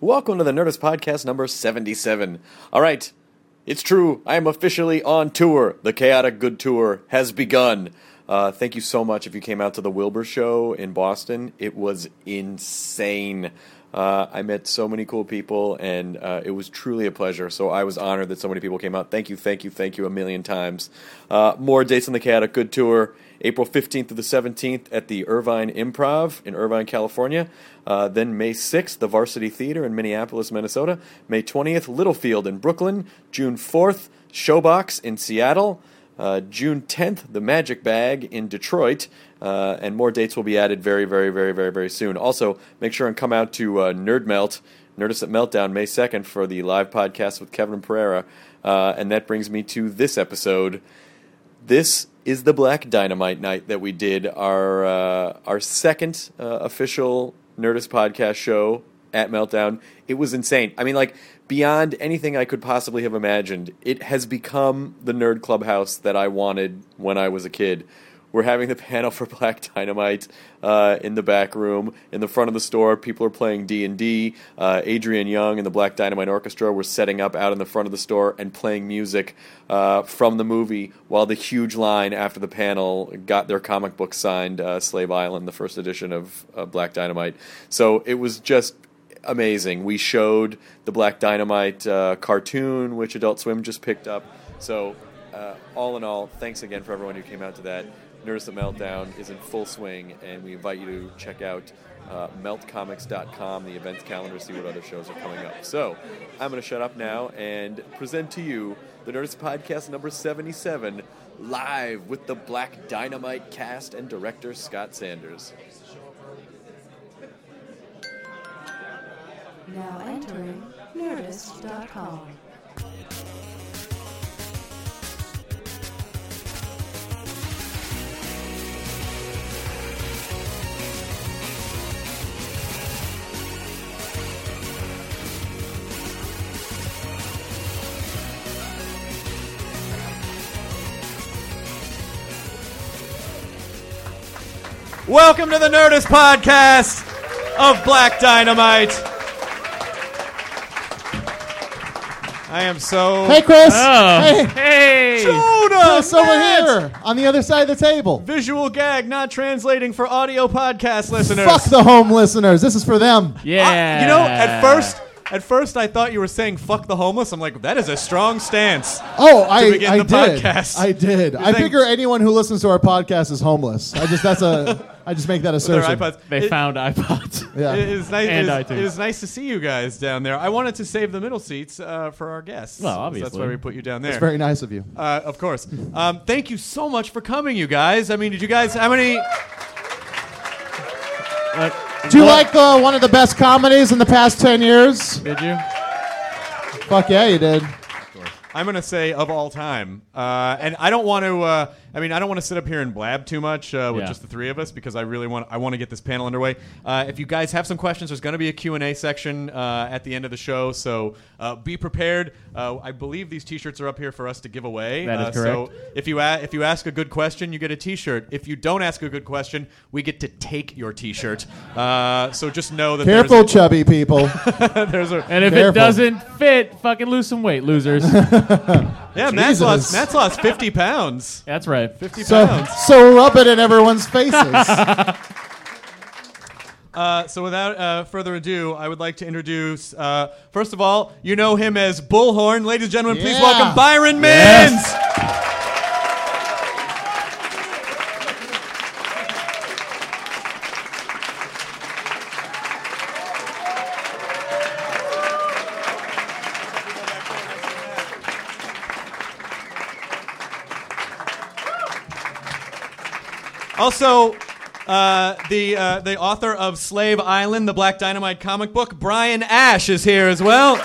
Welcome to the Nerdist Podcast number 77. All right, it's true. I am officially on tour. The Chaotic Good Tour has begun. Thank you so much if you came out to the Wilbur Show in Boston. It was insane. I met so many cool people, and it was truly a pleasure. So I was honored that so many people came out. Thank you a million times. More dates on the Chaotic Good Tour. April 15th through the 17th at the Irvine Improv in Irvine, California. Then May 6th, the Varsity Theater in Minneapolis, Minnesota. May 20th, Littlefield in Brooklyn. June 4th, Showbox in Seattle. June 10th, the Magic Bag in Detroit. And more dates will be added very, very, very, very, very soon. Also, make sure and come out to Nerdist at Meltdown, May 2nd, for the live podcast with Kevin Pereira. And that brings me to this episode. This is the Black Dynamite night that we did, our second official Nerdist podcast show at Meltdown. It was insane. I mean, like, beyond anything I could possibly have imagined, it has become the nerd clubhouse that I wanted when I was a kid. We're having the panel for Black Dynamite in the back room. In the front of the store, people are playing D&D. Adrian Young and the Black Dynamite Orchestra were setting up out in the front of the store and playing music from the movie while the huge line after the panel got their comic book signed, Slave Island, the first edition of Black Dynamite. So it was just amazing. We showed the Black Dynamite cartoon, which Adult Swim just picked up. So all in all, thanks again for everyone who came out to that. Nerdist at Meltdown is in full swing, and we invite you to check out meltcomics.com, the events calendar, see what other shows are coming up. So I'm going to shut up now and present to you the Nerdist Podcast number 77, live with the Black Dynamite cast and director Scott Sanders. Now entering Nerdist.com. Welcome to the Nerdist Podcast of Black Dynamite. I am so... Hey, Chris. Oh. Hey. Jonah. Chris, Matt, over here on the other side of the table. Visual gag not translating for audio podcast listeners. Fuck the home listeners. This is for them. Yeah. You know, at first, I thought you were saying "fuck the homeless." I'm like, that is a strong stance. I did. You're I figure anyone who listens to our podcast is homeless. I just make that assertion. They found iPods. Yeah. It is nice. And it is nice to see you guys down there. I wanted to save the middle seats for our guests. Well, obviously, that's why we put you down there. It's very nice of you. Of course. Thank you so much for coming, you guys. I mean, did you guys? How many? Do you like one of the best comedies in the past 10 years? Did you? Fuck yeah, you did. I'm going to say of all time. And I don't want to... I don't want to sit up here and blab too much with just the three of us, because I want to get this panel underway. If you guys have some questions, there's going to be a Q&A section at the end of the show, so be prepared. I believe these T-shirts are up here for us to give away. That is correct. So if you ask a good question, you get a T-shirt. If you don't ask a good question, we get to take your T-shirt. So just know that careful, chubby people. If it doesn't fit, fucking lose some weight, losers. Yeah, Matt's lost 50 pounds. That's right. 50 pounds. So rub it in everyone's faces. So without further ado, I would like to introduce, first of all, you know him as Bullhorn. Ladies and gentlemen, please welcome Byron Mins. Yes. Also, the author of Slave Island, the Black Dynamite comic book, Brian Ash, is here as well.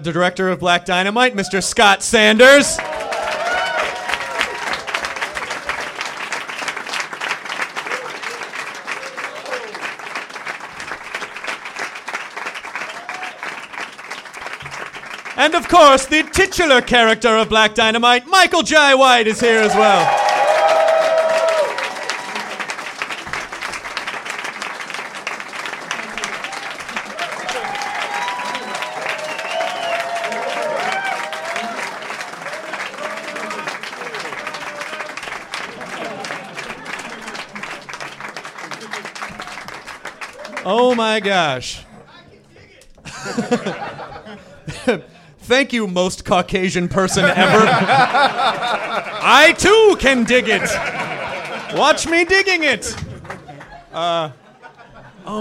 The director of Black Dynamite, Mr. Scott Sanders. And of course, the titular character of Black Dynamite, Michael Jai White, is here as well. Oh my gosh. Thank you, most Caucasian person ever. I, too, can dig it. Watch me digging it. Oh,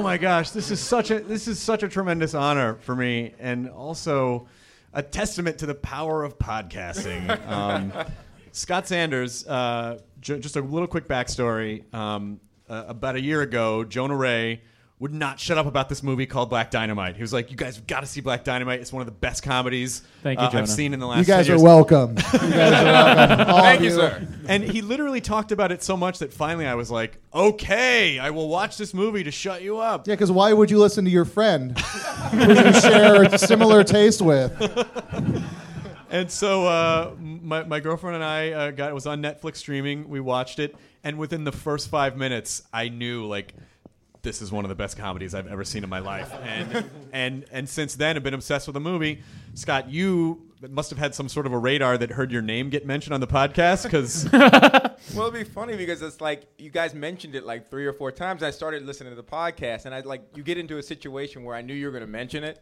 my gosh. This is such a tremendous honor for me, and also a testament to the power of podcasting. Scott Sanders, just a little quick backstory. About a year ago, Jonah Ray would not shut up about this movie called Black Dynamite. He was like, you guys have got to see Black Dynamite. It's one of the best comedies I've seen in the last 10 years. You guys are welcome. Thank you, sir. And he literally talked about it so much that finally I was like, okay, I will watch this movie to shut you up. Yeah, because why would you listen to your friend who you share similar taste with? And so my girlfriend and I it was on Netflix streaming. We watched it. And within the first 5 minutes, I knew, like, this is one of the best comedies I've ever seen in my life. And since then, I've been obsessed with the movie. Scott, you must have had some sort of a radar that heard your name get mentioned on the podcast. Because well, it'd be funny because it's like you guys mentioned it like 3 or 4 times. I started listening to the podcast, and I like you get into a situation where I knew you were going to mention it.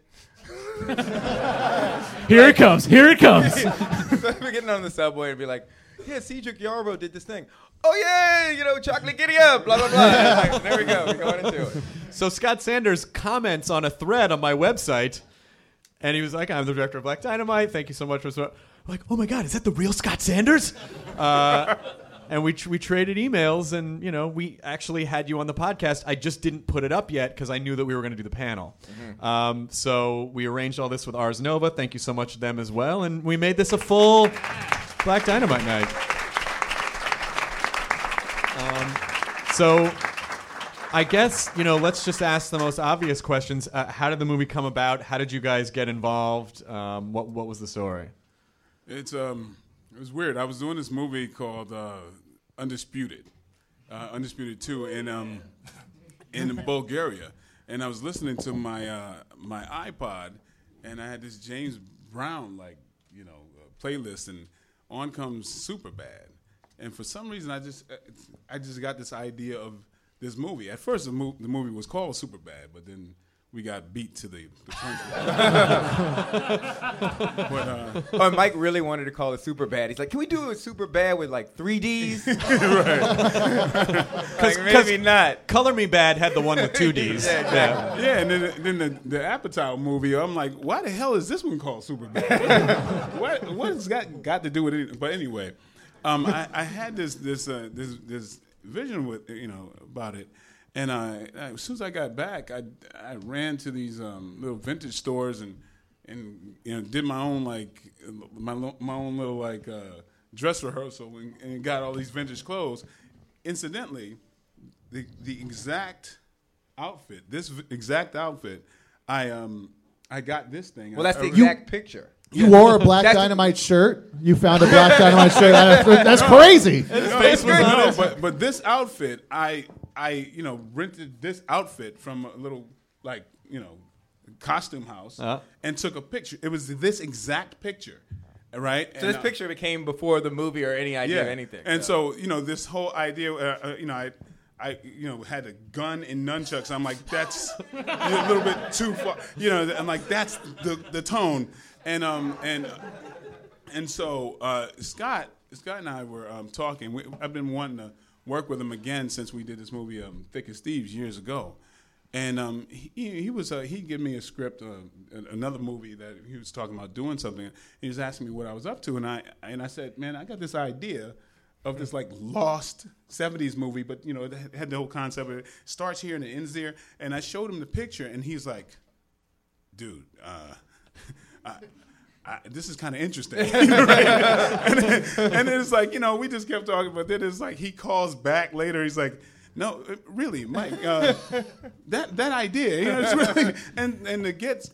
Here it comes. So we're getting on the subway and be like, yeah, Cedric Yarbrough did this thing. Oh, yeah, you know, chocolate giddy up, blah, blah, blah. Like, there we go. We're going into it. So Scott Sanders comments on a thread on my website, and he was like, I'm the director of Black Dynamite. Thank you so much. I'm like, oh, my God, is that the real Scott Sanders? And we traded emails, and, you know, we actually had you on the podcast. I just didn't put it up yet because I knew that we were going to do the panel. Mm-hmm. So we arranged all this with Ars Nova. Thank you so much to them as well. And we made this a full Black Dynamite night. So I guess, you know, let's just ask the most obvious questions. How did the movie come about? How did you guys get involved? What was the story? It was weird. I was doing this movie called Undisputed 2 in Bulgaria. And I was listening to my iPod, and I had this James Brown, playlist, and on comes Superbad. And for some reason, I just got this idea of this movie. At first, the movie was called Superbad, but then we got beat to the punchline. Mike really wanted to call it Superbad. He's like, can we do a Superbad with, 3 Ds? Right. Maybe not. Color Me Bad had the one with 2 Ds. Yeah, and then the Apatow movie, I'm like, why the hell is this one called Superbad? What has got to do with it? But anyway... I had this vision with about it, and as soon as I got back, I ran to these little vintage stores and did my own my own little dress rehearsal and got all these vintage clothes. Incidentally, the exact outfit, I got this thing. Well, that's the exact picture. You wore a Black Dynamite shirt. You found a Black Dynamite shirt. That's crazy. But this outfit, I rented this outfit from a little costume house and took a picture. It was this exact picture. Right. So this picture became before the movie or any idea of anything. And so, you know, this whole idea, you know, I, you know, had a gun and nunchucks. I'm like, that's a little bit too far. You know, I'm like, that's the tone. And so Scott and I were talking. I've been wanting to work with him again since we did this movie, Thick as Thieves, years ago. And he gave me a script, another movie that he was talking about doing something. He was asking me what I was up to, and I said, man, I got this idea of this like lost 70s movie, but you know, it had the whole concept of it starts here and it ends there. And I showed him the picture, and he's like, dude, this is kind of interesting. And then it's like, you know, we just kept talking, but then it's like he calls back later. He's like, no, really, Mike. That idea, you know, it's really, and it gets.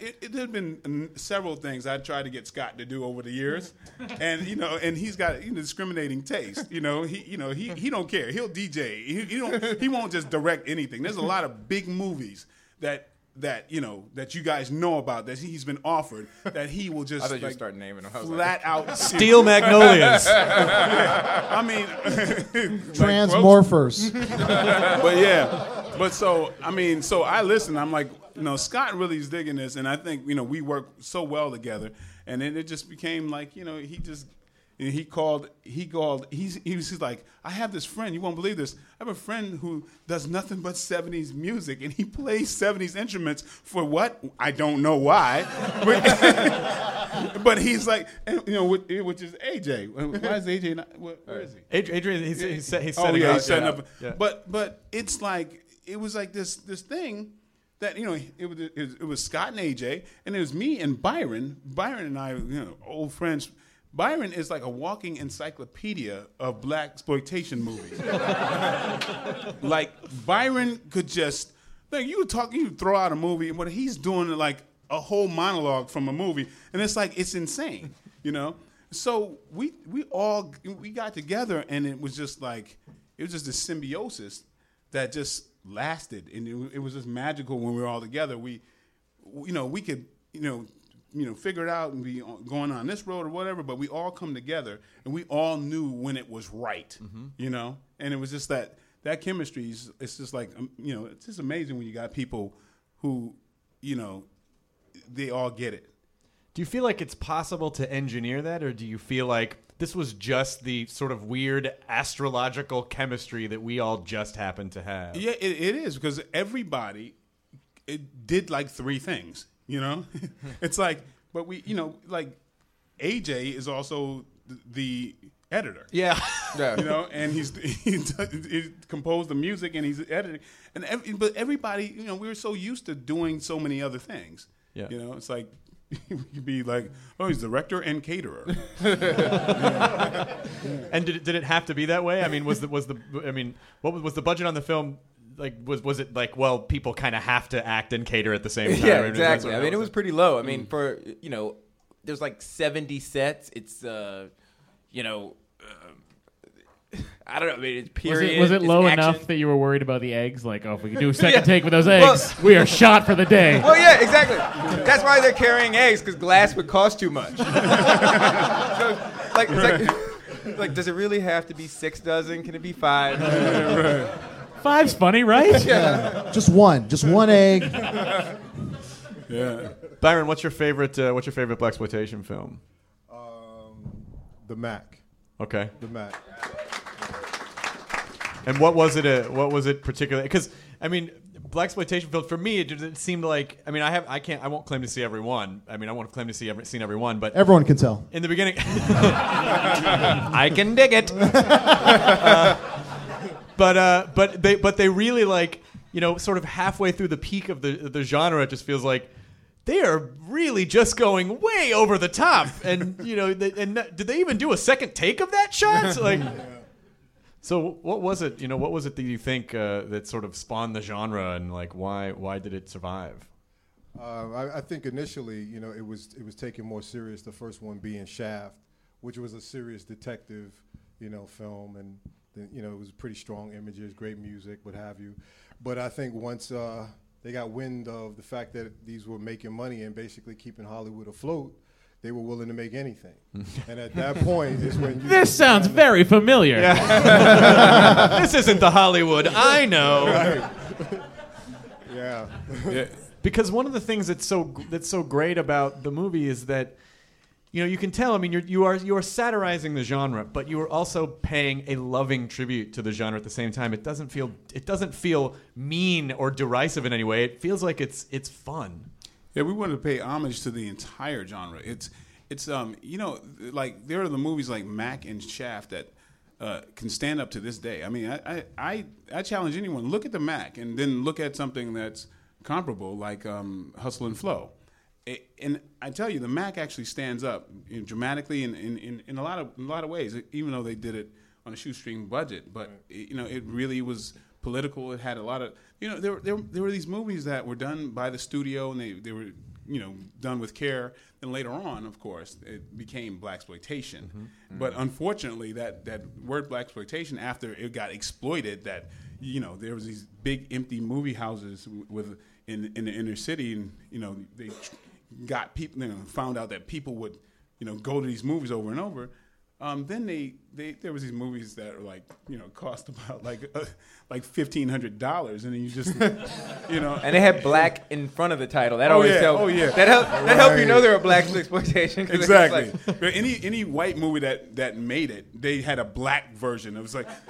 It had been several things I tried to get Scott to do over the years, and you know, and he's got discriminating taste. You know, he don't care. He'll DJ. He won't just direct anything. There's a lot of big movies that you know that you guys know about that he's been offered that he will just like, start naming them. Flat out Steel Magnolias. Yeah. I mean Transmorphers. But yeah, but so I mean, so I listen. I'm like, you know, Scott really is digging this, and I think you know we work so well together, and then it just became like you know he just. And he called. He's like, I have this friend. You won't believe this. I have a friend who does nothing but 70s music, and he plays 70s instruments for what? I don't know why. But he's like, and, you know, which is AJ. Why is AJ not? Where is he? Adrian. He's setting up. Yeah. But it's like it was like this thing. That you know, it was Scott and AJ, and it was me and Byron. Byron and I, you know, old friends. Byron is like a walking encyclopedia of black exploitation movies. Like Byron could just, like you would talk, you would throw out a movie, and what he's doing like a whole monologue from a movie, and it's like it's insane, you know. So we all got together, and it was just like it was just this symbiosis that just lasted, and it was just magical when we were all together. We, you know, we could, you know. You know, figure it out and be going on this road or whatever, but we all come together and we all knew when it was right, mm-hmm. you know? And it was just that chemistry is, it's just like, you know, it's just amazing when you got people who, you know, they all get it. Do you feel like it's possible to engineer that, or do you feel like this was just the sort of weird astrological chemistry that we all just happened to have? Yeah, it is, because everybody did like three things. You know, it's like, but we, you know, like AJ is also the editor. Yeah. You know, and he composed the music and he's editing. And but everybody, you know, we were so used to doing so many other things. Yeah. You know, it's like, we could be like, oh, he's director and caterer. Yeah. And did it have to be that way? I mean, what was the budget on the film? Like was it like, well, people kind of have to act and cater at the same time? Yeah, exactly. I mean, it was pretty low. I mean, for, you know, there's like 70 sets. It's, you know, I don't know. I mean, it's period. Was it low enough that you were worried about the eggs? Like, oh, if we could do a second take with those eggs, we are shot for the day. Well, yeah, exactly. That's why they're carrying eggs, because glass would cost too much. So, like, it's like, does it really have to be 6 dozen? Can it be 5? Right. 5's funny, right? Yeah. Just one egg. Yeah. Byron, what's your favorite? What's your favorite blaxploitation film? The Mac. Okay. The Mac. And what was it? What was it particularly? Because I mean, blaxploitation film for me, it seemed like. I mean, I won't claim to see every one. I mean, I won't claim to see seen every one, but everyone can tell. In the beginning, I can dig it. But they really, like, you know, sort of halfway through the peak of the genre, it just feels like they are really just going way over the top. And you know, did they even do a second take of that shot? So, like, so what was it? You know, what was it that you think that sort of spawned the genre, and like why did it survive? I think initially, you know, it was taken more serious. The first one being Shaft, which was a serious detective, you know, film and. You know, it was pretty strong images, great music, what have you. But I think once they got wind of the fact that these were making money and basically keeping Hollywood afloat, they were willing to make anything. And at that point is when you... This sounds very familiar. Yeah. This isn't the Hollywood I know. Right. Yeah. Yeah. Because one of the things that's so great about the movie is that, you know, you can tell, I mean, you are satirizing the genre, but you are also paying a loving tribute to the genre at the same time. It doesn't feel mean or derisive in any way. It feels like it's fun. Yeah, we wanted to pay homage to the entire genre. It's you know, like there are the movies like Mack and Shaft that can stand up to this day. I mean, I challenge anyone, look at the Mack and then look at something that's comparable, like Hustle and Flow. And I tell you, the Mac actually stands up dramatically in a lot of ways, even though they did it on a shoestring budget. But it, you know, it really was political. It had a lot of, you know, there were these movies that were done by the studio, and they were, you know, done with care. Then later on, of course, it became blaxploitation. Mm-hmm. Mm-hmm. But unfortunately, that word blaxploitation, after it got exploited, that, you know, there was these big empty movie houses in the inner city, and you know, they got people, you know, found out that people would, you know, go to these movies over and over. Then there was these movies that were like, you know, cost about like $1,500, and then you just, you know, and they had black in front of the title. That always helped. Oh yeah, that helped you know they're a black exploitation. Exactly. Like, any white movie that made it, they had a black version. It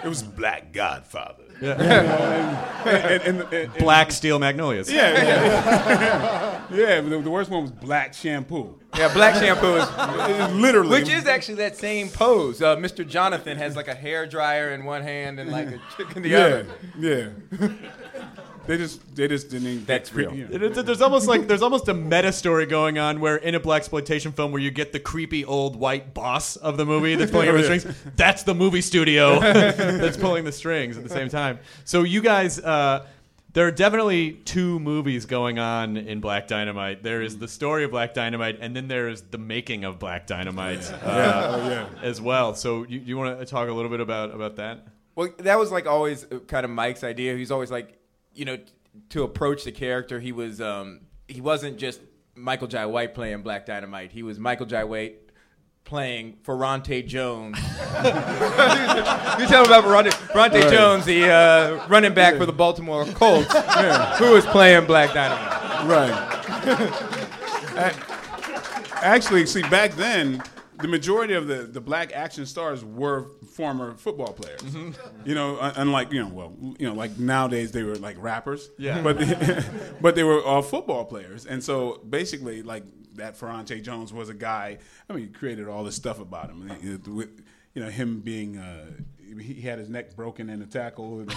was Black Godfather. Yeah. and Black Steel Magnolias. Yeah. Yeah, the worst one was Black Shampoo. Yeah, Black Shampoo is literally, which is actually that same pose. Mr. Jonathan has like a hair dryer in one hand and like a chick in the other. Yeah. They just didn't even... That's real. You know. There's almost a meta story going on where in a blaxploitation film where you get the creepy old white boss of the movie that's pulling over the strings, that's the movie studio that's pulling the strings at the same time. So you guys, there are definitely two movies going on in Black Dynamite. There is the story of Black Dynamite, and then there is the making of Black Dynamite as well. So you want to talk a little bit about that? Well, that was like always kind of Mike's idea. He's always like, you know, to approach the character, he was he wasn't just Michael Jai White playing Black Dynamite. He was Michael Jai White playing Ferrante Jones. You tell him about Ferrante Jones, the running back for the Baltimore Colts, who was playing Black Dynamite. Right. Actually, see, back then, the majority of the black action stars were former football players. Mm-hmm. You know, unlike, you know, like nowadays they were like rappers. Yeah. But they were all football players. And so basically, like, that Ferrante Jones was a guy, I mean, he created all this stuff about him. With, you know, him being, he had his neck broken in a tackle. And,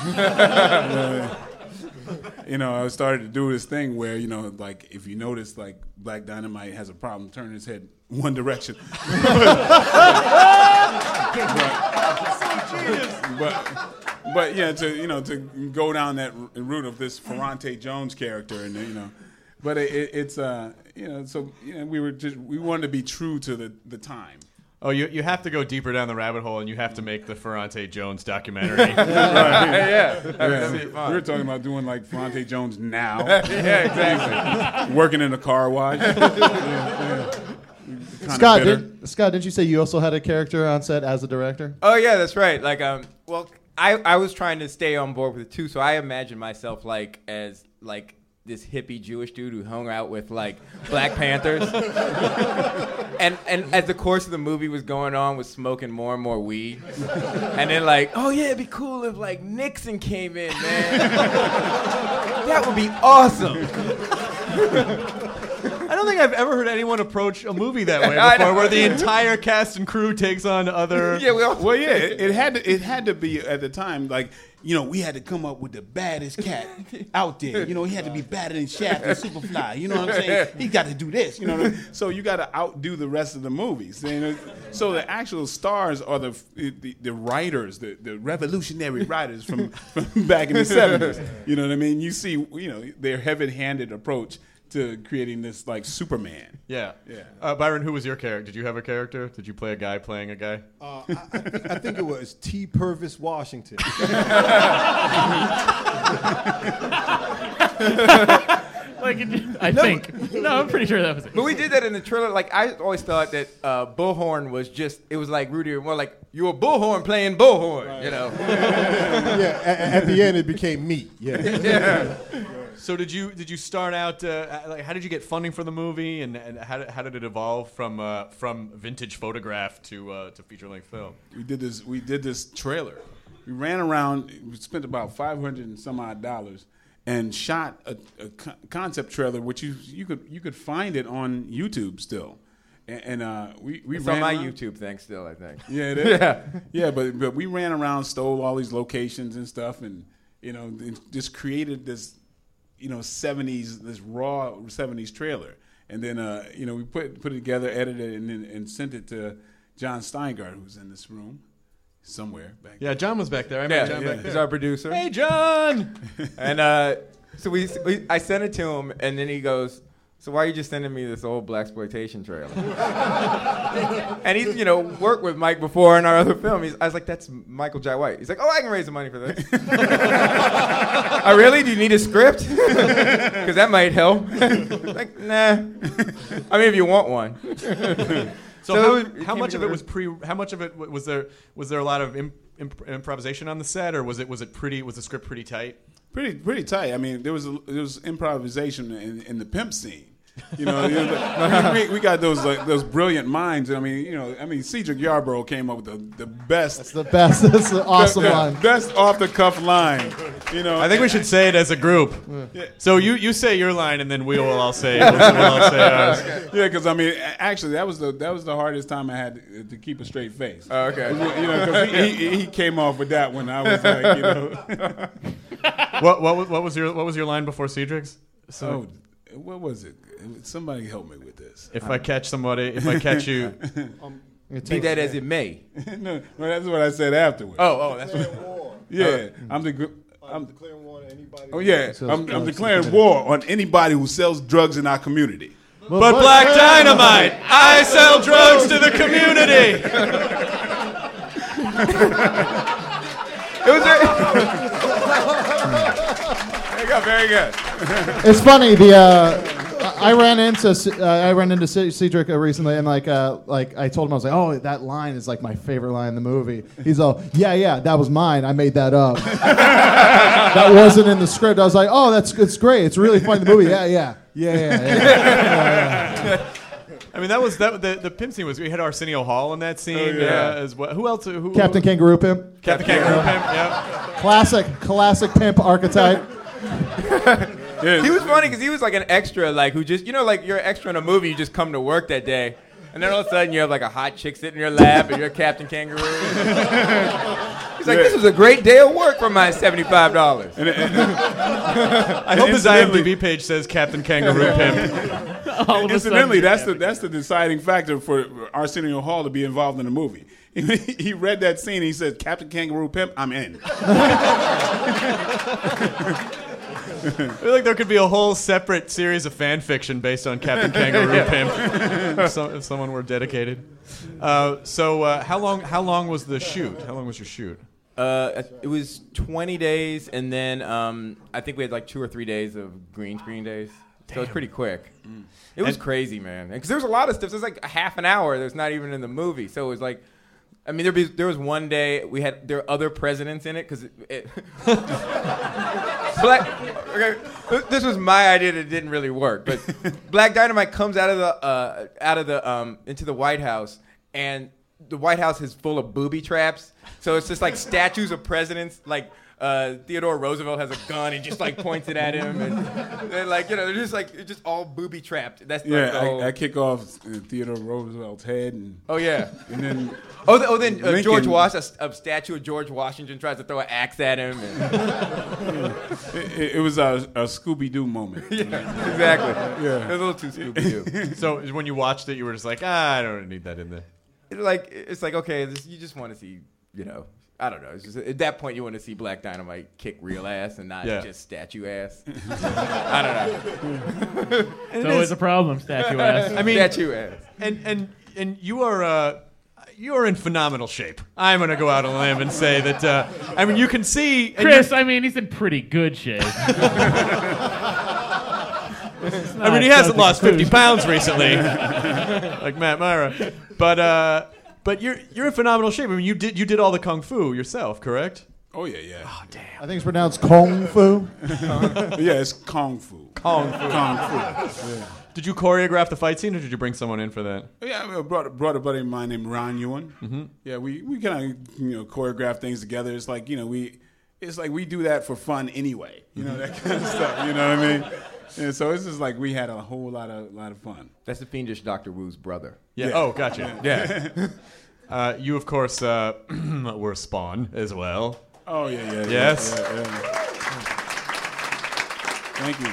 you know, I started to do this thing where, you know, like, if you notice, like, Black Dynamite has a problem turning his head one direction. but yeah, to, you know, to go down that route of this Ferrante Jones character, and, you know, but it's you know, so, you know, we wanted to be true to the time. Oh, you have to go deeper down the rabbit hole, and you have to make the Ferrante Jones documentary. Right. Yeah. We were talking about doing like Ferrante Jones now. Yeah, exactly. Working in a car wash. Scott, didn't you say you also had a character on set as a director? Oh yeah, that's right. Like, well, I was trying to stay on board with it too, so I imagined myself like as like this hippie Jewish dude who hung out with like Black Panthers, and as the course of the movie was going on, was smoking more and more weed, and then like, oh yeah, it'd be cool if like Nixon came in, man. That would be awesome. I don't think I've ever heard anyone approach a movie that way before, where the entire cast and crew takes on other... Yeah, it had to be at the time, like, you know, we had to come up with the baddest cat out there. You know, he had to be badder than Shaft and Superfly. You know what I'm saying? He got to do this. You know what I mean? So you got to outdo the rest of the movies. You know? So the actual stars are the writers, the revolutionary writers from back in the 70s. You know what I mean? You see, you know, their heavy-handed approach to creating this like Superman. Yeah. Byron, who was your character? Did you have a character? Did you play a guy playing a guy? I think it was T. Purvis Washington. No, I'm pretty sure that was it. But we did that in the trailer. Like, I always thought that Bullhorn was just, it was like Rudy Ray Moore, like, you're a Bullhorn playing Bullhorn, right. You know? Yeah, at the end it became me. Yeah. Yeah. So did you start out, like, how did you get funding for the movie, and how did it evolve from vintage photograph to feature-length film? We did this trailer. We ran around, we spent about $500 and some odd and shot a concept trailer, which you could find it on YouTube still, and we it's ran on my around. YouTube thing still, I think. Yeah, it is. yeah, but we ran around, stole all these locations and stuff, and you know, just created this, you know, raw '70s trailer, and then you know, we put it together, edited it, and sent it to John Steingart, who's in this room. Somewhere back there. Yeah, John was back there. I met John back there. He's our producer. Hey, John! And so I sent it to him, and then he goes, so why are you just sending me this old blaxploitation trailer? And he's, you know, worked with Mike before in our other film. I was like, that's Michael Jai White. He's like, oh, I can raise the money for this. Oh, really? Do you need a script? Because that might help. Like, nah. I mean, if you want one. So how much of it was there? Was there a lot of improvisation on the set, or was the script pretty tight? Pretty tight. I mean, there was improvisation in the pimp scene. You know, we got those brilliant minds. I mean, you know, Cedric Yarbrough came up with the best. That's the best. That's an awesome line. Best off the cuff line. You know, I think we should say it as a group. Yeah. So you say your line, and then we will all say ours. Okay. Yeah, because I mean, actually, that was the hardest time I had to keep a straight face. Oh, okay. You know, because he came off with that when I was like, you know. What was your line before Cedric's? So. What was it? Somebody help me with this. If I catch somebody, if I catch you, be that as it may. No, well, that's what I said afterwards. Oh, that's what. Yeah, I'm declaring war on anybody. Oh yeah, I'm declaring war on anybody who sells drugs in our community. But Black Dynamite, I sell drugs to the community. It was. Very good. It's funny. I ran into Cedric recently, and like I told him, I was like, oh, that line is like my favorite line in the movie. He's all, yeah, that was mine. I made that up. That wasn't in the script. I was like, oh, it's great. It's really funny. The movie. Yeah. I mean, the pimp scene was. We had Arsenio Hall in that scene as well. Who else? Captain Kangaroo Pimp. Captain Kangaroo Pimp. Yep. Classic pimp archetype. He was funny because he was like an extra, like who just, you know, like you're an extra in a movie, you just come to work that day, and then all of a sudden you have like a hot chick sitting in your lap, and you're Captain Kangaroo. He's like, this was a great day of work for my $75. I hope his IMDb page says Captain Kangaroo Pimp. Incidentally, that's the deciding factor for Arsenio Hall to be involved in the movie. He read that scene, and he said, Captain Kangaroo Pimp, I'm in. I feel like there could be a whole separate series of fan fiction based on Captain Kangaroo Pimp, if someone were dedicated. So how long was the shoot? How long was your shoot? It was 20 days, and then I think we had like 2 or 3 days of green screen days. Damn. So it was pretty quick. Mm. It was crazy, man. Because there was a lot of stuff. So it was like a half an hour that's not even in the movie. So it was like, I mean, there was one day we had there were other presidents in it because this was my idea that didn't really work. But Black Dynamite comes into the White House, and the White House is full of booby traps. So it's just like statues of presidents, like. Theodore Roosevelt has a gun and just like points it at him, and they're like, you know, they're just like, it's just all booby trapped. That's like the whole... I kick off Theodore Roosevelt's head, and and then Lincoln... George Washington, a statue of George Washington tries to throw an axe at him. And... It was a Scooby Doo moment. Yeah, exactly. Yeah, it was a little too Scooby Doo. So when you watched it, you were just like, I don't need that in there. It's like okay, you just want to see, you know. I don't know. It's just, at that point, you want to see Black Dynamite kick real ass and not just statue ass. I don't know. It's always a problem, statue ass. I mean, statue ass. And you are in phenomenal shape. I'm gonna go out on a limb and say that. I mean, you can see Chris. I mean, he's in pretty good shape. I mean, he hasn't lost 50 pounds recently, like Matt Myra. But you're in phenomenal shape. I mean, you did all the kung fu yourself, correct? Oh yeah, yeah. Oh damn. I think it's pronounced kung fu. Yeah, it's kung fu. Kung fu. Kung fu. Yeah. Did you choreograph the fight scene, or did you bring someone in for that? Yeah, I brought a buddy of mine named Ron Ewan. Mm-hmm. Yeah, we kind of choreograph things together. It's like we do that for fun anyway. You know that kind of stuff. You know what I mean? And so it's just like we had a whole lot of fun. That's the fiendish Dr. Wu's brother. Yeah. Oh, gotcha. Yeah. You of course were Spawn as well. Oh yeah. Yes. Yeah. Thank you.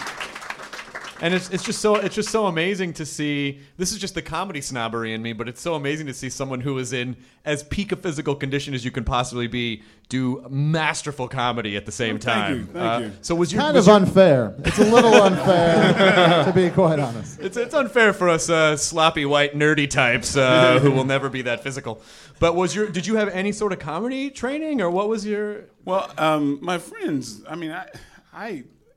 And it's just so amazing to see. This is just the comedy snobbery in me, but it's so amazing to see someone who is in as peak a physical condition as you can possibly be do masterful comedy at the same time. Thank you. So was you kind of unfair? It's a little unfair to be quite honest. It's unfair for us sloppy white nerdy types who will never be that physical. But did you have any sort of comedy training or what was your? Well, my friends. I mean,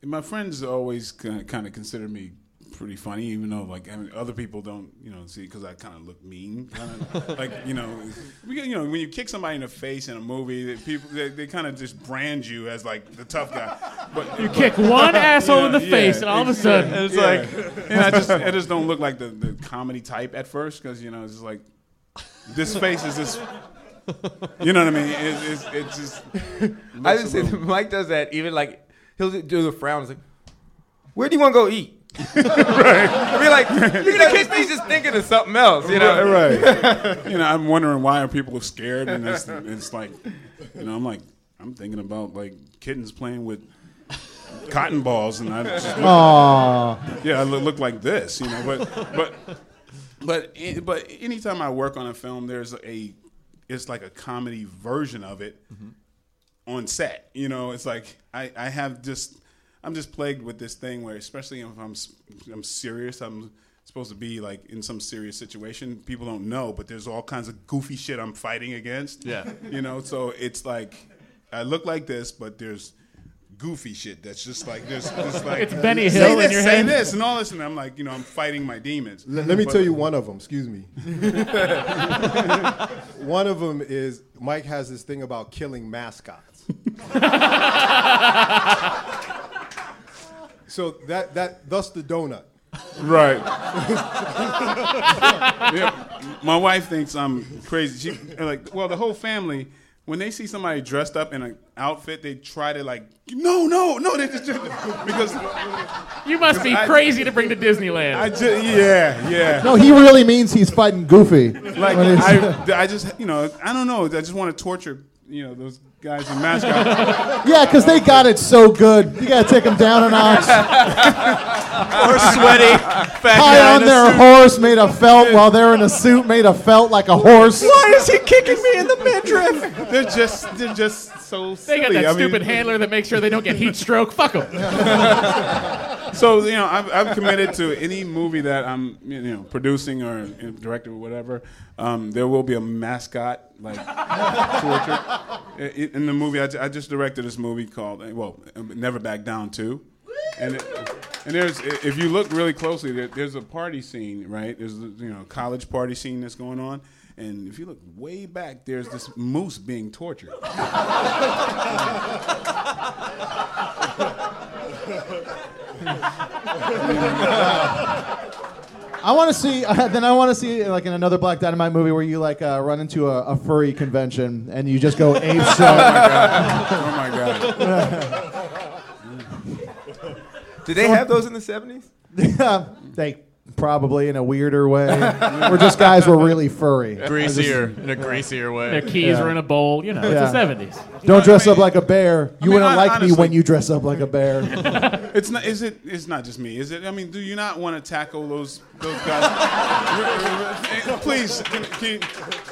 my friends always kind of consider me pretty funny, even though other people don't, see because I kind of look mean. Kinda, when you kick somebody in the face in a movie, they kind of just brand you as the tough guy. But you kick one asshole in the face, and all of a sudden it's and I just don't look like the comedy type at first because it's just like this face is this. You know what I mean? It's just. I just say Mike does that even . He'll do the frown. He's like, where do you want to go eat? Right. I'll be like, you're going to kiss me just thinking of something else, Right. I'm wondering why are people scared. And it's like, I'm thinking about, kittens playing with cotton balls. And I just look like this, But anytime I work on a film, it's like a comedy version of it. Mm-hmm. On set, it's like I have just I'm just plagued with this thing where, especially if I'm serious, I'm supposed to be in some serious situation. People don't know, but there's all kinds of goofy shit I'm fighting against. Yeah, So it's like I look like this, but there's goofy shit that's just like there's like it's Benny Hill in your head, this and all this, and I'm like I'm fighting my demons. Let me tell you one of them. Excuse me. One of them is Mike has this thing about killing mascots. So thus the donut. Right. Yeah. My wife thinks I'm crazy. She the whole family, when they see somebody dressed up in an outfit, they try to no, they just because you must be crazy to bring to Disneyland. Yeah. No, he really means he's fighting Goofy. I just I don't know. I just want to torture those guys in mascots. Yeah, because they got it so good. You got to take them down a notch. Or sweaty. Tie on their horse made of felt while they're in a suit made of felt like a horse. Why is he kicking me in the midriff? They're just so silly. They got that stupid handler that makes sure they don't get heat stroke. Fuck them. So, I'm committed to any movie that I'm, producing or director or whatever. There will be a mascot. Torture. In the movie, I just directed this movie called, Never Back Down 2. And there's, if you look really closely, there's a party scene, right? There's a college party scene that's going on. And if you look way back, there's this moose being tortured. I want to see in another Black Dynamite movie where you run into a furry convention and you just go ape shit. Oh my god. Did they have those in the 70s? Yeah, they probably in a weirder way. Where just guys were really furry. Greasier way. Their keys were in a bowl, It's the 70s. Don't dress up like a bear. You wouldn't honestly, me when you dress up like a bear. It's not just me, is it? I mean, do you not want to tackle those guys? Please, can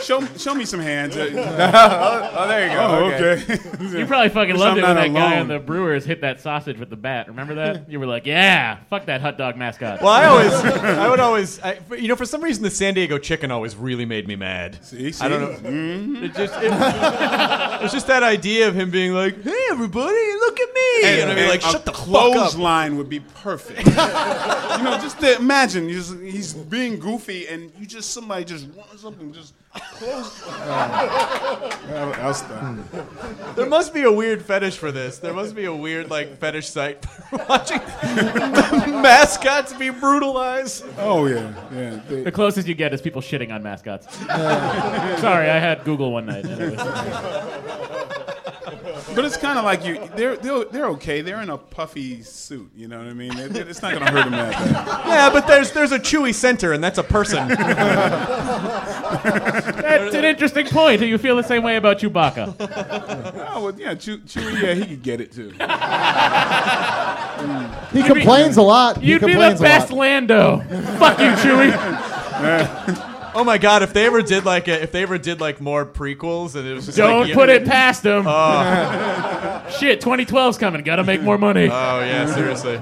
show me some hands. Oh, there you go. Oh, okay. You probably fucking loved it when that guy on the Brewers hit that sausage with the bat. Remember that? You were like, yeah, fuck that hot dog mascot. Well, I would always, for some reason, the San Diego chicken always really made me mad. See? I don't know. Mm-hmm. It's just that idea of him being like, "Hey, everybody, look at me," and I'd be like, "Shut the fuck up." Clothesline would be perfect. Just to imagine he's being goofy, and somebody just wants something just. There must be a weird fetish for this. There must be a weird fetish site for watching mascots be brutalized. Oh yeah. The closest you get is people shitting on mascots. Sorry, I had Google one night. But it's kind of like they're okay. They're in a puffy suit. You know what I mean? It's not gonna hurt them that bad. Yeah, but there's a chewy center, and that's a person. That's an interesting point. Do you feel the same way about Chewbacca? Oh, well, yeah, Chewie. Yeah, he could get it too. He complains a lot. You'd be the best Lando. Fuck you, Chewie. Oh my God! If they ever did like more prequels, and it was just don't put it past them. Oh. Shit, 2012's coming. Gotta make more money. Oh yeah, seriously.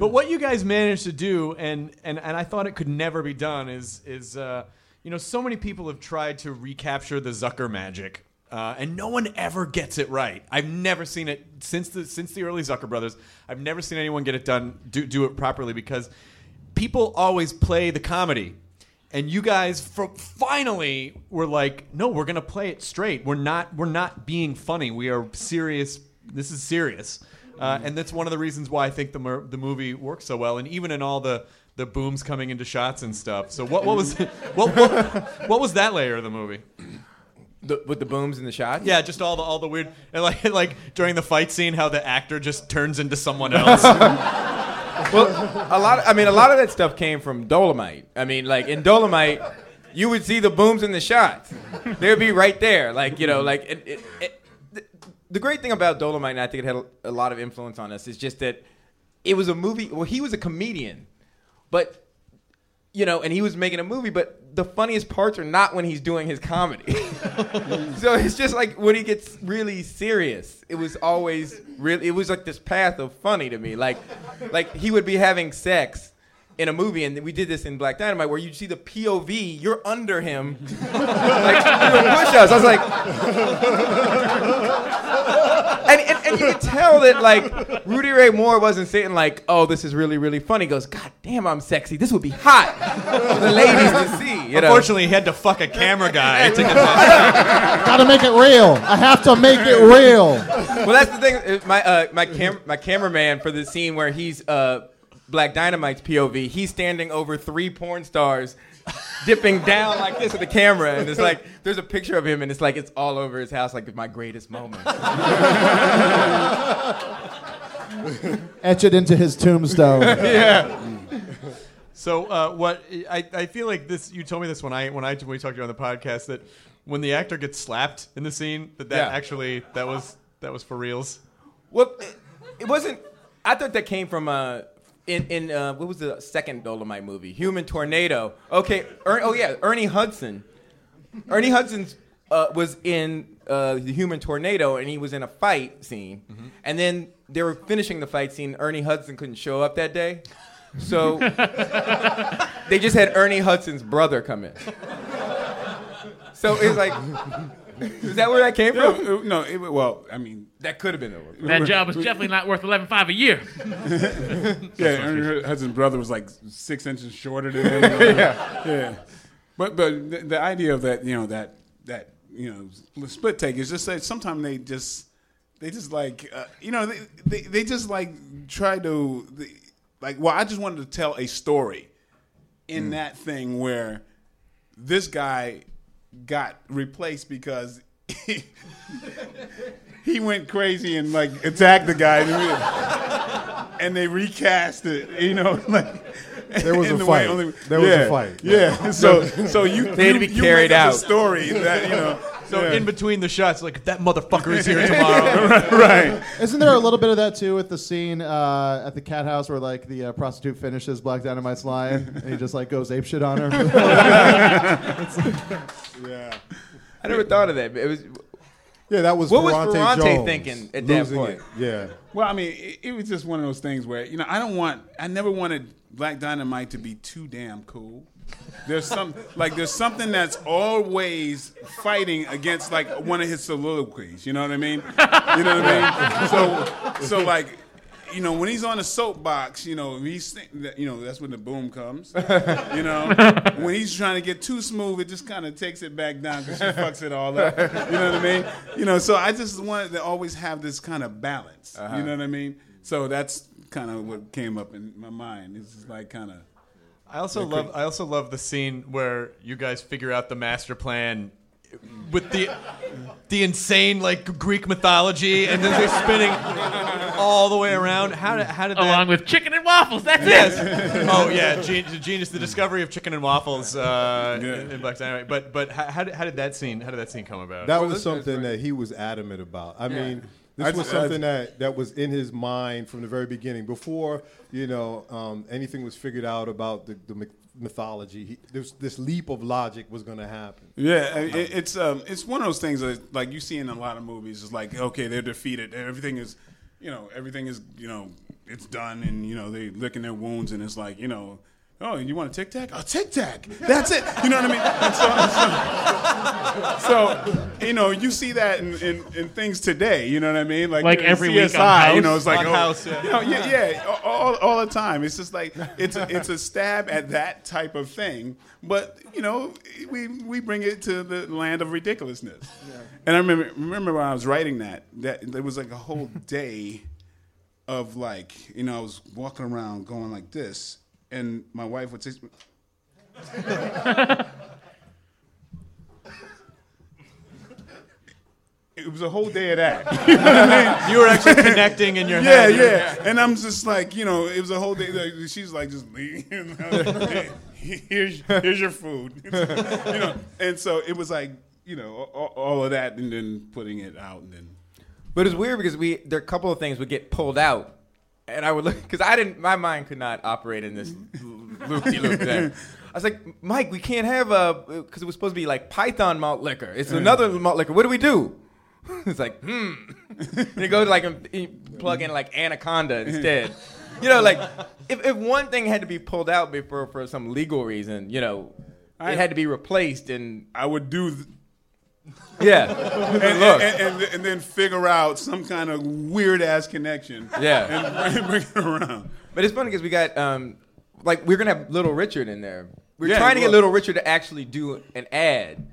But what you guys managed to do, and I thought it could never be done, is so many people have tried to recapture the Zucker magic, and no one ever gets it right. I've never seen it since the early Zucker brothers. I've never seen anyone get it done do it properly because people always play the comedy. And you guys finally were like, no, we're gonna play it straight. We're not being funny. We are serious. This is serious, and that's one of the reasons why I think the movie works so well. And even in all the booms coming into shots and stuff. So what was what was that layer of the movie? With the booms and the shots? Yeah, just all the weird and like during the fight scene, how the actor just turns into someone else. Well, a lot of that stuff came from Dolomite. In Dolomite, you would see the booms and the shots. They would be right there. The great thing about Dolomite, and I think it had a lot of influence on us, is just that it was a movie. Well, he was a comedian, but and he was making a movie, but the funniest parts are not when he's doing his comedy. So it's just like when he gets really serious, it was always really, it was like this path of funny to me. Like he would be having sex in a movie, and we did this in Black Dynamite, where you see the POV, you're under him, push-ups. I was like... And you could tell that, Rudy Ray Moore wasn't sitting like, oh, this is really, really funny. He goes, God damn, I'm sexy. This would be hot for the ladies to see. Unfortunately, he had to fuck a camera guy. Gotta make it real. I have to make it real. Well, that's the thing. My cameraman for the scene where he's... Black Dynamite's POV, he's standing over three porn stars dipping down like this at the camera, and it's like there's a picture of him, and it's like it's all over his house, like my greatest moment. Etch it into his tombstone. Yeah. So what I feel like this, you told me this when we talked to you on the podcast, that when the actor gets slapped in the scene, actually that was for reals. Well, it wasn't. I thought that came from In what was the second Dolomite movie? Human Tornado. Okay. Ernie Hudson. Ernie Hudson was in the Human Tornado, and he was in a fight scene. Mm-hmm. And then they were finishing the fight scene. Ernie Hudson couldn't show up that day, so they just had Ernie Hudson's brother come in. So it's like. Is that where that came from? No, that could have been over. That job was definitely not worth $11,500 a year. Yeah, Ernie Hudson's brother was 6 inches shorter than him. Yeah. But the idea of that, split take is just that sometimes they I just wanted to tell a story in that thing where this guy got replaced because he went crazy and attacked the guy, and they recast it. There was a fight. There was a fight. Yeah. So you they had to be carried out. The story that So in between the shots, that motherfucker is here tomorrow. Right. Isn't there a little bit of that too with the scene at the cat house where the prostitute finishes Black Dynamite's line and he just goes apeshit on her? Yeah. I never thought of that. It was. Yeah, that was. What was Ferrante thinking at that point? Yeah. Well, it was just one of those things where I never wanted Black Dynamite to be too damn cool. There's something that's always fighting against like one of his soliloquies. You know what I mean? You know what I mean? So like, you know, when he's on the soapbox, you know, he's, you know, that's when the boom comes. You know, when he's trying to get too smooth, it just kind of takes it back down because she fucks it all up. You know what I mean? You know, so I just wanted to always have this kind of balance. Uh-huh. You know what I mean? So that's kind of what came up in my mind. It's just like kind of. I also love the scene where you guys figure out the master plan with the insane like Greek mythology, and then they're spinning all the way around. How did that... along with chicken and waffles? That's it. Oh yeah, genius! The discovery of chicken and waffles in Black Dynamite. But how did that scene come about? That was something that he was adamant about. I mean. This was something that was in his mind from the very beginning. Before, you know, anything was figured out about the mythology, this leap of logic was going to happen. Yeah, it's one of those things that, like, you see in a lot of movies. It's like, okay, they're defeated. Everything is, it's done, and, you know, they licking their wounds, and it's like, you know, oh, you want a Tic Tac? Oh, Tic Tac. That's it. You know what I mean? So you know, you see that in things today. You know what I mean? Like every CSI, week on House. You know, it's like, all the time. It's just like it's a stab at that type of thing. But you know, we bring it to the land of ridiculousness. Yeah. And I remember when I was writing that there was like a whole day of like, you know, I was walking around going like this. And my wife would say, it was a whole day of that. You know what I mean? You were actually connecting in your head. Yeah. And I'm just like, you know, it was a whole day. Like, she's like, just leave. And I was like, hey, here's your food. You know, and so it was like, you know, all of that, and then putting it out, and then. But it's weird because there are a couple of things would get pulled out. And I would look, because my mind could not operate in this loop-de-loop thing. I was like, Mike, we can't have because it was supposed to be like Python malt liquor. It's another malt liquor. What do we do? It's like, And it goes like, you plug in like Anaconda instead. You know, like, if one thing had to be pulled out before for some legal reason, you know, it had to be replaced. And I would do... Yeah, and then figure out some kind of weird ass connection. Yeah, and bring it around. But it's funny because we got like we're gonna have Little Richard in there. We're trying to get Little Richard to actually do an ad.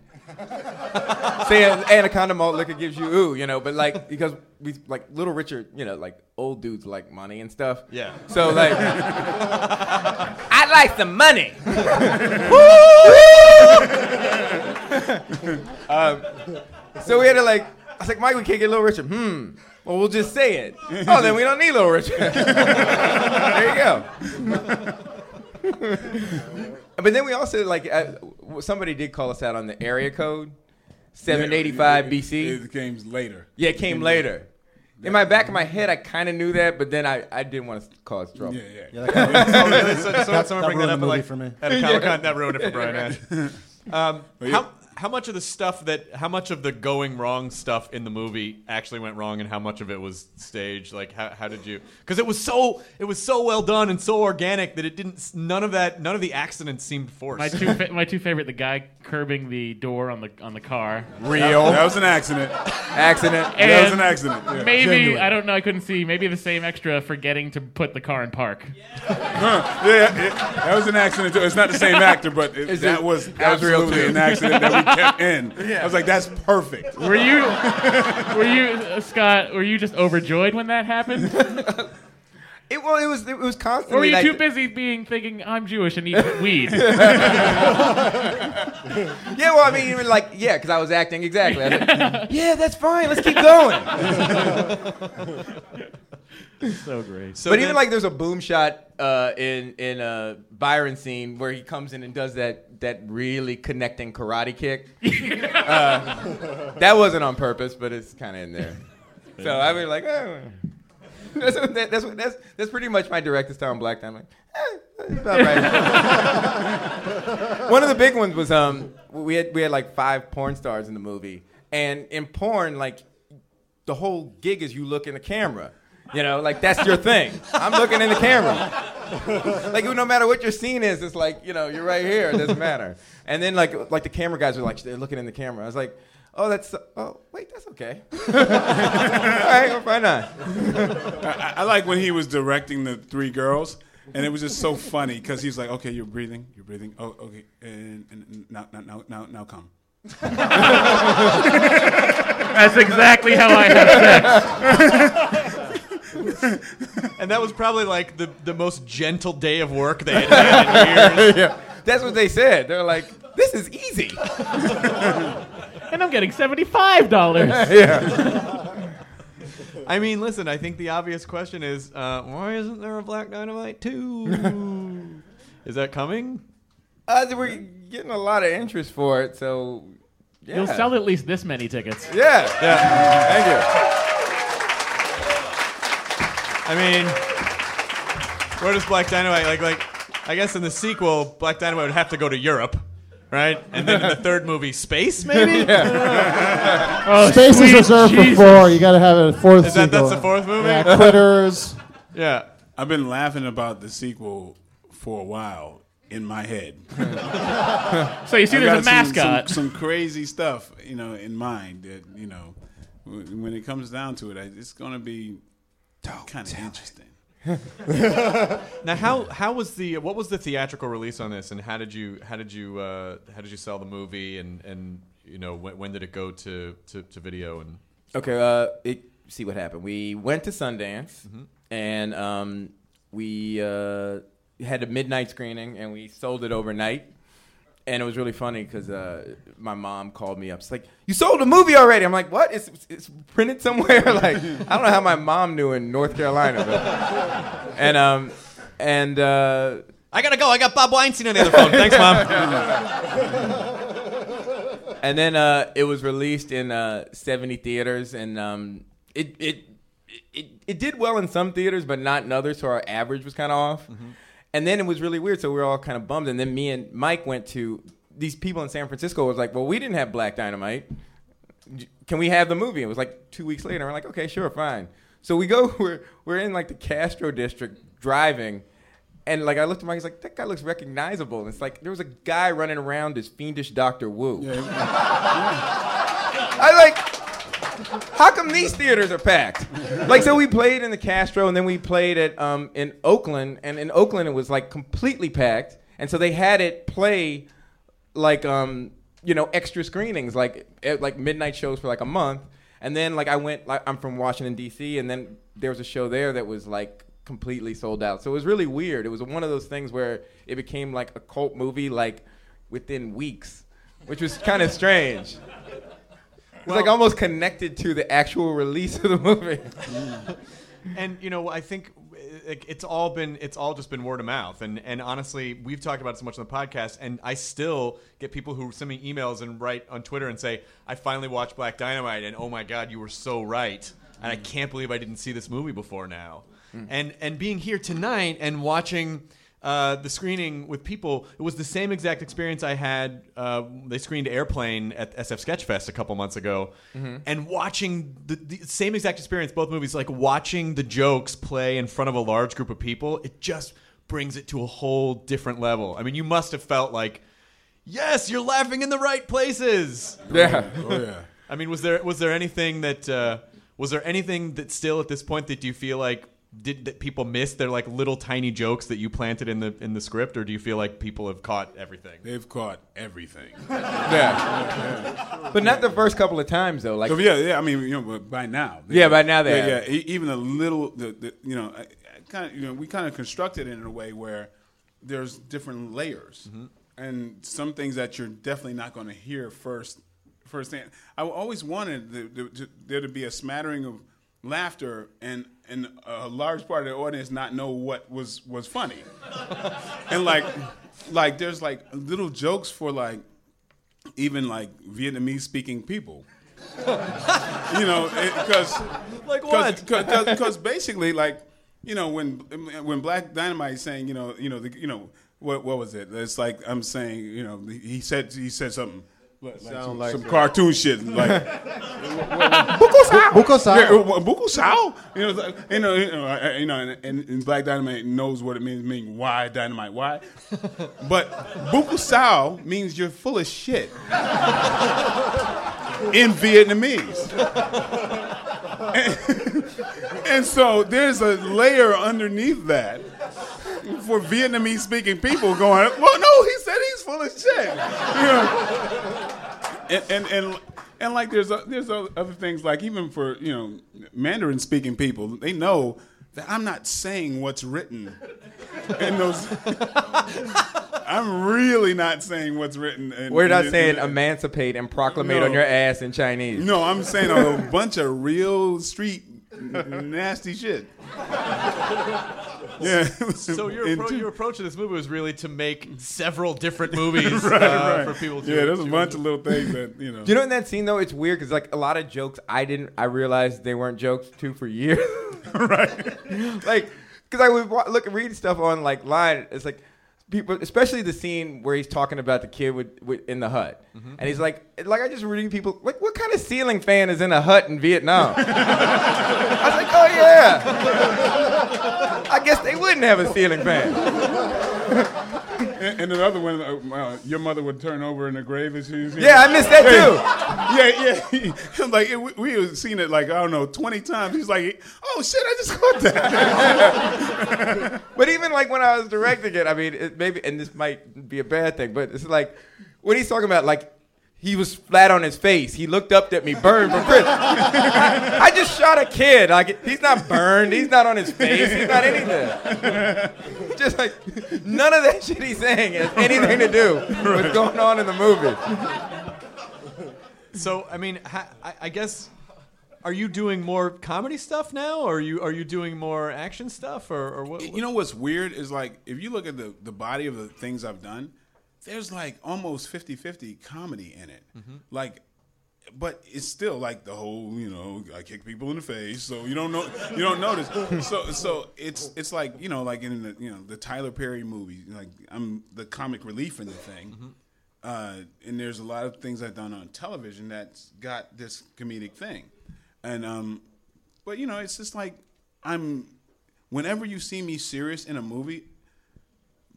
Say Anaconda malt liquor gives you ooh, you know. But like because we like Little Richard, you know, like old dudes like money and stuff. Yeah. So like, I like the money. Woo! So we had to like, I was like, Mike, we can't get Little Richard. Well, we'll just say it. Oh, then we don't need Little Richard. There you go. But then we also like, somebody did call us out on the area code, 785 BC. It came later. Yeah, it came later. In my back of my head, I kind of knew that, but then I didn't want to cause trouble. Yeah. Someone bring that up like, for me. At a Comic-Con, that ruined it for Brian Ash. How much of the going wrong stuff in the movie actually went wrong, and how much of it was staged? Like, how did you? Because it was so well done and so organic that it didn't. None of the accidents seemed forced. My two favorite: the guy curbing the door on the car. Real. That was an accident. And that was an accident. Yeah. Maybe genuine. I don't know. I couldn't see. Maybe the same extra forgetting to put the car in park. That was an accident too. It's not the same actor, but that was real. Absolutely an accident that we kept in. Yeah. I was like, that's perfect. Were you, Scott? Were you just overjoyed when that happened? It was constantly. Or were you like, too busy thinking I'm Jewish and eat weed? Yeah, well, I mean, even like, yeah, because I was acting exactly. I was like, yeah, that's fine. Let's keep going. So great. So but even like there's a boom shot in Byron's scene where he comes in and does that really connecting karate kick. That wasn't on purpose, but it's kind of in there. So I was like, oh. That's pretty much my director's style on Black Dynamite. That's about right. One of the big ones was we had like 5 porn stars in the movie, and in porn like the whole gig is you look in the camera. You know, like that's your thing. I'm looking in the camera. Like, no matter what your scene is, it's like, you know, you're right here. It doesn't matter. And then, like the camera guys were like, they're looking in the camera. I was like, oh, that's, oh, wait, that's okay. All right, why not? I like when he was directing the three girls, and it was just so funny, because he's like, okay, you're breathing. Oh, okay, and now come. That's exactly how I have sex. And that was probably like the most gentle day of work they had had in years. Yeah. That's what they said. They were like, this is easy. And I'm getting $75. Yeah. I mean, listen, I think the obvious question is, why isn't there a Black Dynamite 2? Is that coming? We're getting a lot of interest for it, so yeah. You'll sell at least this many tickets. Yeah. Thank you. I mean, where does Black Dynamite, like, I guess in the sequel, Black Dynamite would have to go to Europe, right? And then in the third movie, space, maybe? Yeah. Oh, space is reserved for four. You got to have a fourth sequel. That's the fourth movie? Yeah, Critters. Yeah. I've been laughing about the sequel for a while in my head. So you see there's a mascot. Some crazy stuff, you know, in mind that, you know, when it comes down to it, it's going to be... kind of interesting. Now, what was the theatrical release on this, and how did you sell the movie, and you know, when did it go to video? And okay, see what happened. We went to Sundance, mm-hmm. and we had a midnight screening, and we sold it overnight. And it was really funny because my mom called me up. She's like, "You sold the movie already?" I'm like, "What? It's printed somewhere?" Like, I don't know how my mom knew in North Carolina. But. And I gotta go. I got Bob Weinstein on the other phone. Thanks, mom. And then it was released in 70 theaters, and it did well in some theaters, but not in others. So our average was kind of off. Mm-hmm. And then it was really weird, so we were all kind of bummed. And then me and Mike went to these people in San Francisco. Was like, well, we didn't have Black Dynamite. Can we have the movie? It was like 2 weeks later. We're like, okay, sure, fine. So we go. We're in like the Castro district driving, and like I looked at Mike. He's like, that guy looks recognizable. And it's like there was a guy running around as fiendish Dr. Wu. Yeah. I like, how come these theaters are packed? Like, so we played in the Castro, and then we played at in Oakland, and in Oakland it was like completely packed, and so they had it play like you know, extra screenings, like midnight shows for like a month, and then like I went, like I'm from Washington D.C., and then there was a show there that was like completely sold out. So it was really weird. It was one of those things where it became like a cult movie like within weeks, which was kind of strange. It's like almost connected to the actual release of the movie. And you know, I think it's all just been word of mouth. And honestly, we've talked about it so much on the podcast, and I still get people who send me emails and write on Twitter and say, I finally watched Black Dynamite, and oh my God, you were so right. And I can't believe I didn't see this movie before now. And being here tonight and watching the screening with people, it was the same exact experience I had. They screened Airplane at SF Sketchfest a couple months ago. Mm-hmm. And watching the same exact experience, both movies, like watching the jokes play in front of a large group of people, it just brings it to a whole different level. I mean, you must have felt like, yes, you're laughing in the right places. Yeah. Oh, yeah. I mean, was there anything that still at this point that you feel like, did people miss their like little tiny jokes that you planted in the script, or do you feel like people have caught everything? They've caught everything. Yeah. But not the first couple of times though. Like, so, yeah. I mean, you know, by now. By now they have. Yeah, even a little. We kind of constructed it in a way where there's different layers, mm-hmm. and some things that you're definitely not going to hear firsthand. I always wanted there to be a smattering of laughter and a large part of the audience not know what was funny. And like there's like little jokes for like even like Vietnamese speaking people. You know, because like what? Because basically, like, you know, when Black Dynamite is saying, you know what was it? It's like I'm saying, you know, he said something. Like some cartoon shit, like Bukusau. Bukusau. You know, and Black Dynamite knows what it means. Meaning why dynamite? Why? But Bukusau means you're full of shit in Vietnamese. And so there's a layer underneath that for Vietnamese-speaking people going, well, no, he said he's full of shit. You know? And like there's other things, like even for, you know, Mandarin-speaking people, they know that I'm not saying what's written in those. I'm really not saying what's written. We're not saying emancipate and proclamate on your ass in Chinese. No, I'm saying a bunch of real street nasty shit. Yeah. So your approach to this movie was really to make several different movies right. for people to. Yeah, there's a bunch of little things that, you know. Do you know in that scene, though, it's weird because, like, a lot of jokes I realized they weren't jokes, too, for years. Right. Like, because I would read stuff on, like, line. It's like, people, especially the scene where he's talking about the kid with in the hut. Mm-hmm. And he's like I just reading people, like, what kind of ceiling fan is in a hut in Vietnam? I was like, oh, yeah. I guess they wouldn't have a ceiling fan. And another one, your mother would turn over in the grave as she's... Yeah, I missed that, too. Yeah. Like, we have seen it, like, I don't know, 20 times. He's like, oh, shit, I just caught that. But even, like, when I was directing it, I mean, it maybe, and this might be a bad thing, but it's like, what he's talking about, like, he was flat on his face. He looked up at me, burned from prison. I just shot a kid. Like, he's not burned. He's not on his face. He's not anything. Just like, none of that shit he's saying has anything to do with what's going on in the movie. So, I mean, I guess, are you doing more comedy stuff now? Or are you doing more action stuff? Or what? You know what's weird is, like, if you look at the body of the things I've done, there's like almost 50-50 comedy in it. Mm-hmm. Like, but it's still like the whole, you know, I kick people in the face, so you don't notice. So it's like, you know, like in the, you know, the Tyler Perry movie, like I'm the comic relief in the thing. Mm-hmm. And there's a lot of things I've done on television that's got this comedic thing. And but you know, it's just like whenever you see me serious in a movie,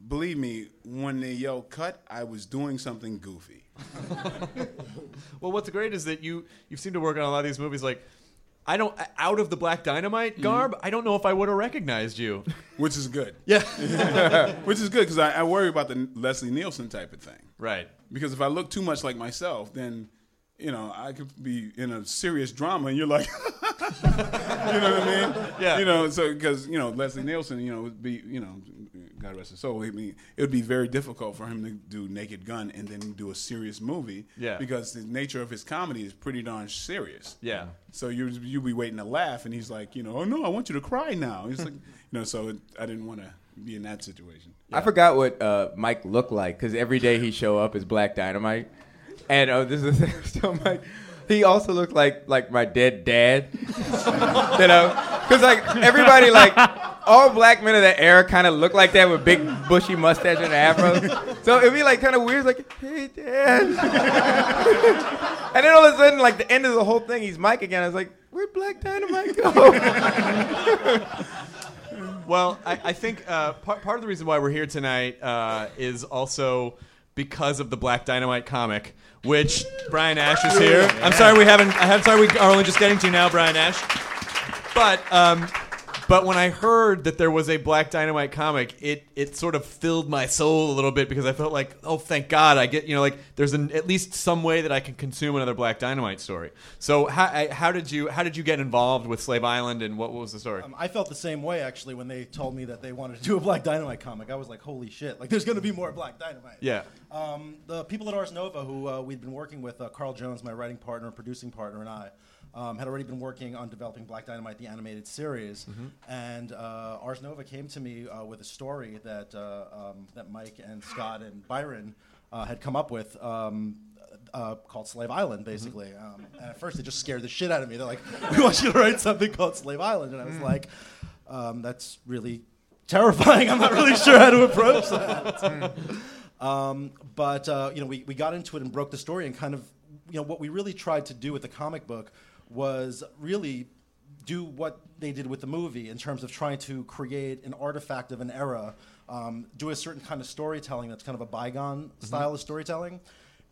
believe me, when they yell cut, I was doing something goofy. Well, what's great is that you seem to work on a lot of these movies. Like, I don't, out of the Black Dynamite garb, I don't know if I would have recognized you. Which is good. Yeah. Which is good, because I worry about the Leslie Nielsen type of thing. Right. Because if I look too much like myself, then, you know, I could be in a serious drama, and you're like, you know what I mean? Yeah. You know, so, because, you know, Leslie Nielsen, you know, would be, you know, God rest his soul. I mean, it would be very difficult for him to do Naked Gun and then do a serious movie, because the nature of his comedy is pretty darn serious. Yeah. So you'd be waiting to laugh, and he's like, you know, oh no, I want you to cry now. He's like, you know, so I didn't want to be in that situation. Yeah. I forgot what Mike looked like, because every day he show up as Black Dynamite, and this is so Mike. He also looked like my dead dad, you know, because like everybody like. All black men of that era kind of look like that with big, bushy mustache and afro. So it'd be like kind of weird, like, hey, Dad. And then all of a sudden, like the end of the whole thing, he's Mike again. I was like, where'd Black Dynamite go? Well, I think part of the reason why we're here tonight is also because of the Black Dynamite comic, which Brian Ash is here. Yeah. I'm sorry we are only just getting to now, Brian Ash. But when I heard that there was a Black Dynamite comic, it sort of filled my soul a little bit, because I felt like, oh, thank God, I get, you know, like there's at least some way that I can consume another Black Dynamite story. So how did you get involved with Slave Island, and what was the story? I felt the same way, actually, when they told me that they wanted to do a Black Dynamite comic. I was like, holy shit, like there's going to be more Black Dynamite. Yeah. The people at Ars Nova who we'd been working with, Carl Jones, my writing partner, producing partner, and I, had already been working on developing Black Dynamite, the animated series, and Ars Nova came to me with a story that that Mike and Scott and Byron had come up with called Slave Island, basically. And at first, it just scared the shit out of me. They're like, "We want you to write something called Slave Island," and I was like, "That's really terrifying. I'm not really sure how to approach that." But we got into it and broke the story, and kind of, you know, what we really tried to do with the comic book was really do what they did with the movie in terms of trying to create an artifact of an era, do a certain kind of storytelling that's kind of a bygone style of storytelling,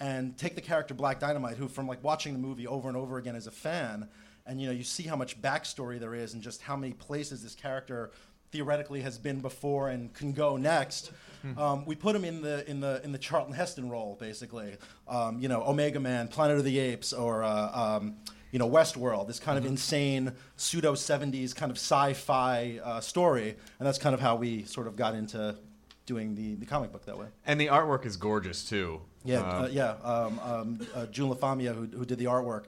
and take the character Black Dynamite, who from like watching the movie over and over again as a fan, and you know, you see how much backstory there is and just how many places this character theoretically has been before and can go next. We put him in the Charlton Heston role, basically. You know, Omega Man, Planet of the Apes, or you know, Westworld. This kind of insane pseudo '70s kind of sci-fi story, and that's kind of how we sort of got into doing the comic book that way. And the artwork is gorgeous too. Yeah, June LaFamia, who did the artwork.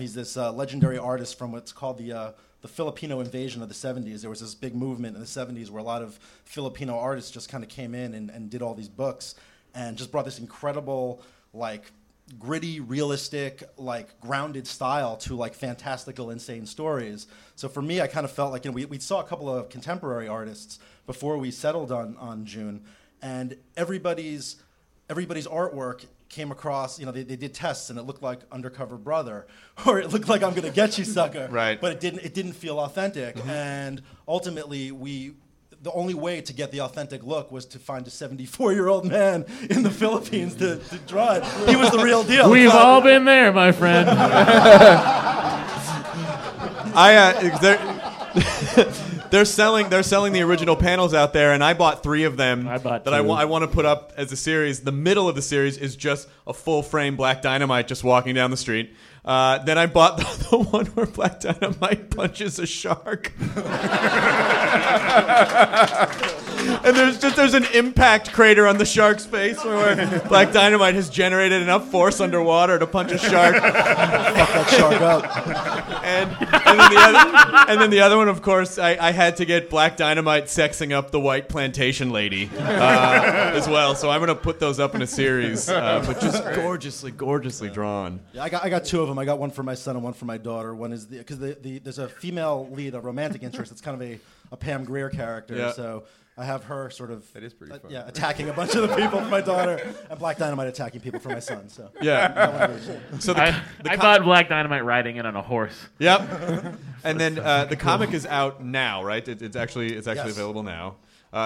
He's this legendary artist from what's called the Filipino invasion of the 70s. There was this big movement in the 70s where a lot of Filipino artists just kind of came in and did all these books and just brought this incredible, like, gritty, realistic, like, grounded style to, like, fantastical, insane stories. So for me, I kind of felt like, you know, we saw a couple of contemporary artists before we settled on June, and everybody's artwork came across, you know, they did tests and it looked like Undercover Brother, or it looked like I'm gonna get you, sucker. Right. But it didn't feel authentic. And ultimately the only way to get the authentic look was to find a 74-year-old man in the Philippines to draw it. He was the real deal. We've all been there, my friend. They're selling the original panels out there, and I bought three of them that I want to put up as a series. The middle of the series is just a full-frame Black Dynamite just walking down the street. Then I bought the one where Black Dynamite punches a shark. And there's an impact crater on the shark's face where Black Dynamite has generated enough force underwater to punch a shark. Fuck that shark up. And then the other one, of course, I had to get Black Dynamite sexing up the white plantation lady as well. So I'm going to put those up in a series, but just gorgeously drawn. Yeah, I got two of them. I got one for my son and one for my daughter. One is because there's a female lead, a romantic interest. It's kind of a Pam Grier character. Yeah. So I have her sort of attacking a bunch of the people for my daughter, and Black Dynamite attacking people for my son. So yeah. So I bought Black Dynamite riding in on a horse. Yep. And then the comic is out now, right? It's actually available now.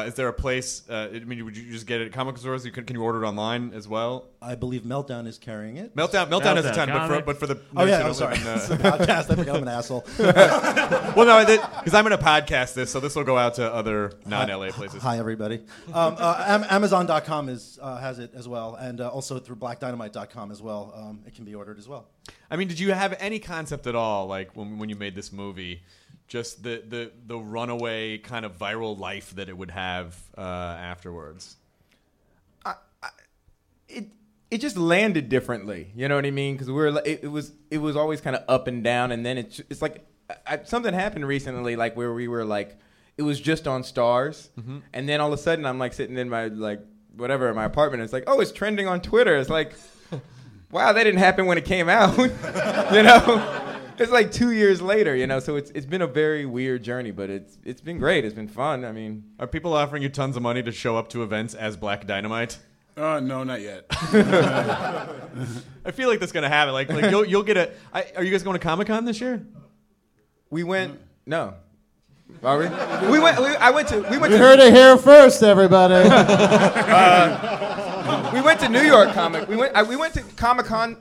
Is there a place? Would you just get it at comic stores? Can you order it online as well? I believe Meltdown is carrying it. Meltdown has a ton, but for the podcast, I think I'm an asshole. Well, no, because I'm going to podcast this, so this will go out to other non-LA places. Hi, everybody. Amazon.com has it as well, and also through BlackDynamite.com as well. It can be ordered as well. I mean, did you have any concept at all, like when you made this movie? Just the runaway kind of viral life that it would have afterwards. It just landed differently, you know what I mean? Because it was always kind of up and down, and then it's like something happened recently, like where we were like it was just on Stars, and then all of a sudden I'm like sitting in my like whatever in my apartment, it's like, oh, it's trending on Twitter. It's like, wow, that didn't happen when it came out, you know. It's like 2 years later, you know, so it's been a very weird journey, but it's been great. It's been fun. I mean, are people offering you tons of money to show up to events as Black Dynamite? No, not yet. I feel like that's gonna happen. Like you'll get a. Are you guys going to Comic-Con this year? We went. No. Are we? We went. We went. You heard it here first, everybody. We went to New York Comic. We went to Comic-Con.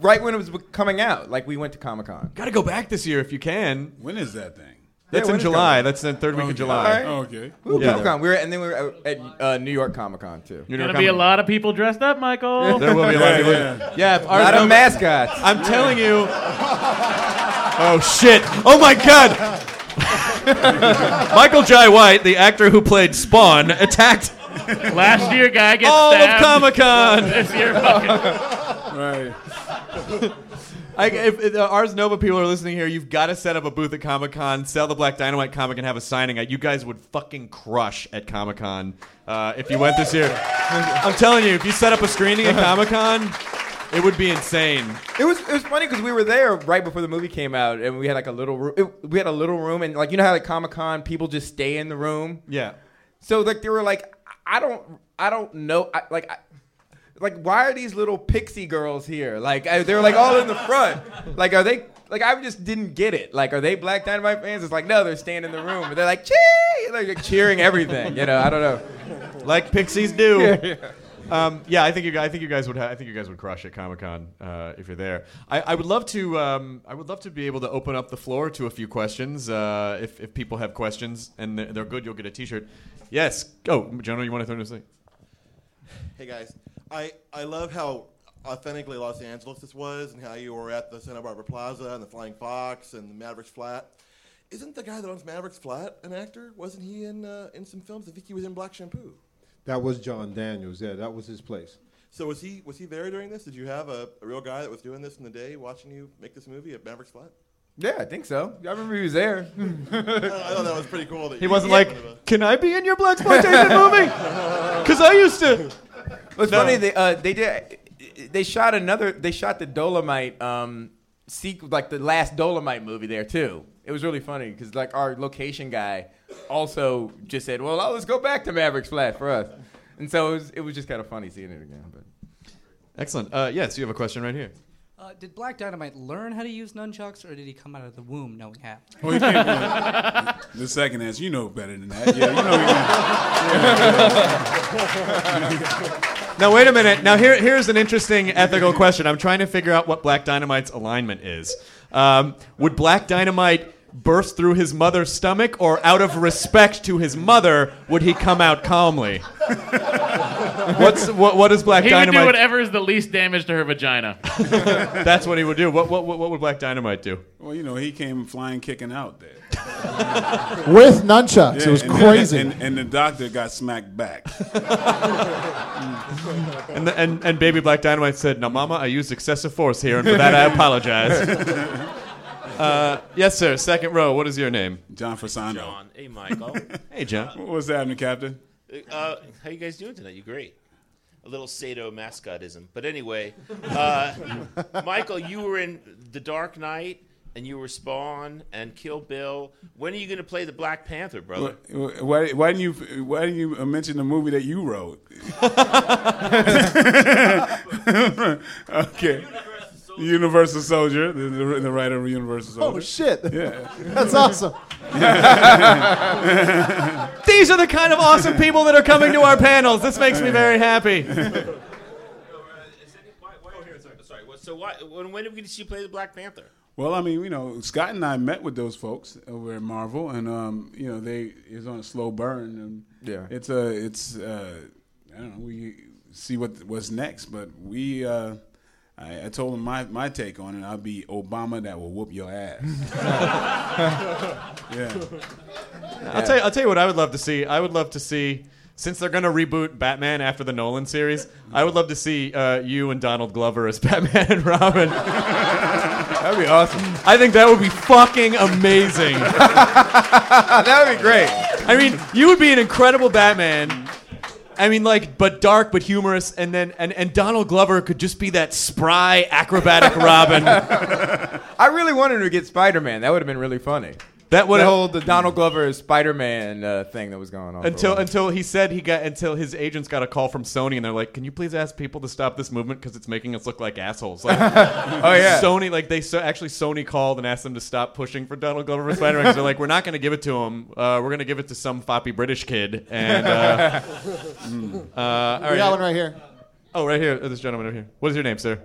Right when it was coming out, like we went to Comic-Con. Got to go back this year if you can. When is that thing? That's in July. That's the third week of July. Right. Oh, okay. Comic-Con. We were at New York Comic-Con too. There's gonna be a lot of people dressed up, Michael. There will be a lot of people. Yeah, a lot of mascots. I'm telling you. Oh shit! Oh my god! Michael Jai White, the actor who played Spawn, attacked. Last year, guy gets all stabbed. All of Comic-Con. This year, fucking. Right. If the Ars Nova people are listening here, you've got to set up a booth at Comic-Con, sell the Black Dynamite comic, and have a signing. You guys would fucking crush at Comic-Con if you went this year. I'm telling you, if you set up a screening at Comic-Con, it would be insane. It was funny because we were there right before the movie came out, and we had like a little room. We had a little room, and like you know how like Comic-Con people just stay in the room. Yeah. So like there were like I don't. I don't know. Like, why are these little pixie girls here? Like, they're like all in the front. Like, are they? Like, I just didn't get it. Like, are they Black Dynamite fans? It's like, no, they're staying in the room. And they're like, chee! Like, cheering everything. You know, I don't know. Like pixies do. Yeah. I think you guys would crush at Comic-Con if you're there. I would love to be able to open up the floor to a few questions. If people have questions and they're good, you'll get a T-shirt. Yes. Oh, Jonah, you want to throw this thing? Hey guys, I love how authentically Los Angeles this was, and how you were at the Santa Barbara Plaza and the Flying Fox and the Mavericks Flat. Isn't the guy that owns Mavericks Flat an actor? Wasn't he in some films? I think he was in Black Shampoo. That was John Daniels. Yeah, that was his place. So was he there during this? Did you have a real guy that was doing this in the day, watching you make this movie at Mavericks Flat? Yeah, I think so. I remember he was there. I thought that was pretty cool. That he wasn't like, can I be in your Black Exploitation movie? Because I used to. It's funny. They shot the Dolomite sequel, like the last Dolomite movie there too. It was really funny because like our location guy also just said, well, let's go back to Mavericks Flat for us. And so it was just kind of funny seeing it again. But excellent. Yes, you have a question right here. Did Black Dynamite learn how to use nunchucks, or did he come out of the womb knowing how? Well, he can't the second answer, you know better than that. Yeah, you know. Now, wait a minute. Now, here's an interesting ethical question. I'm trying to figure out what Black Dynamite's alignment is. Would Black Dynamite burst through his mother's stomach, or out of respect to his mother, would he come out calmly? What is Black Dynamite? He would do whatever is the least damage to her vagina. That's what he would do. What would Black Dynamite do? Well, you know, he came flying, kicking out there. With nunchucks. Yeah, it was crazy. And the doctor got smacked back. and baby Black Dynamite said, "Now, Mama, I used excessive force here, and for that I apologize." Yes, sir. Second row. What is your name? John Fasano. John. Hey, Michael. Hey, John. What's happening, Captain? How you guys doing tonight? You great. A little Sado mascotism. But anyway, Michael, you were in The Dark Knight, and you were Spawn and Kill Bill. When are you going to play the Black Panther, brother? Why didn't you mention the movie that you wrote? Okay. Universal Soldier, the writer of Universal Soldier. Oh, shit. Yeah. That's awesome. These are the kind of awesome people that are coming to our panels. This makes me very happy. When did we get to play the Black Panther? Well, I mean, you know, Scott and I met with those folks over at Marvel, and, you know, it's on a slow burn. And yeah. It's I don't know, we see what's next, but we... I told him my take on it. I'll be Obama that will whoop your ass. Yeah. I'll tell you what I would love to see. I would love to see, since they're going to reboot Batman after the Nolan series, I would love to see you and Donald Glover as Batman and Robin. That'd be awesome. I think that would be fucking amazing. That would be great. I mean, you would be an incredible Batman. I mean, like, but dark, but humorous, and then and Donald Glover could just be that spry, acrobatic Robin. I really wanted to get Spider-Man. That would have been really funny. That would hold the Donald Glover Spider-Man thing that was going on until his agents got a call from Sony, and they're like, "Can you please ask people to stop this movement because it's making us look like assholes?" Like, oh yeah, Sony. Like Sony called and asked them to stop pushing for Donald Glover for Spider-Man. They're like, "We're not going to give it to him. We're going to give it to some foppy British kid." And all right, we got one right here. Oh, right here, this gentleman over here. What is your name, sir?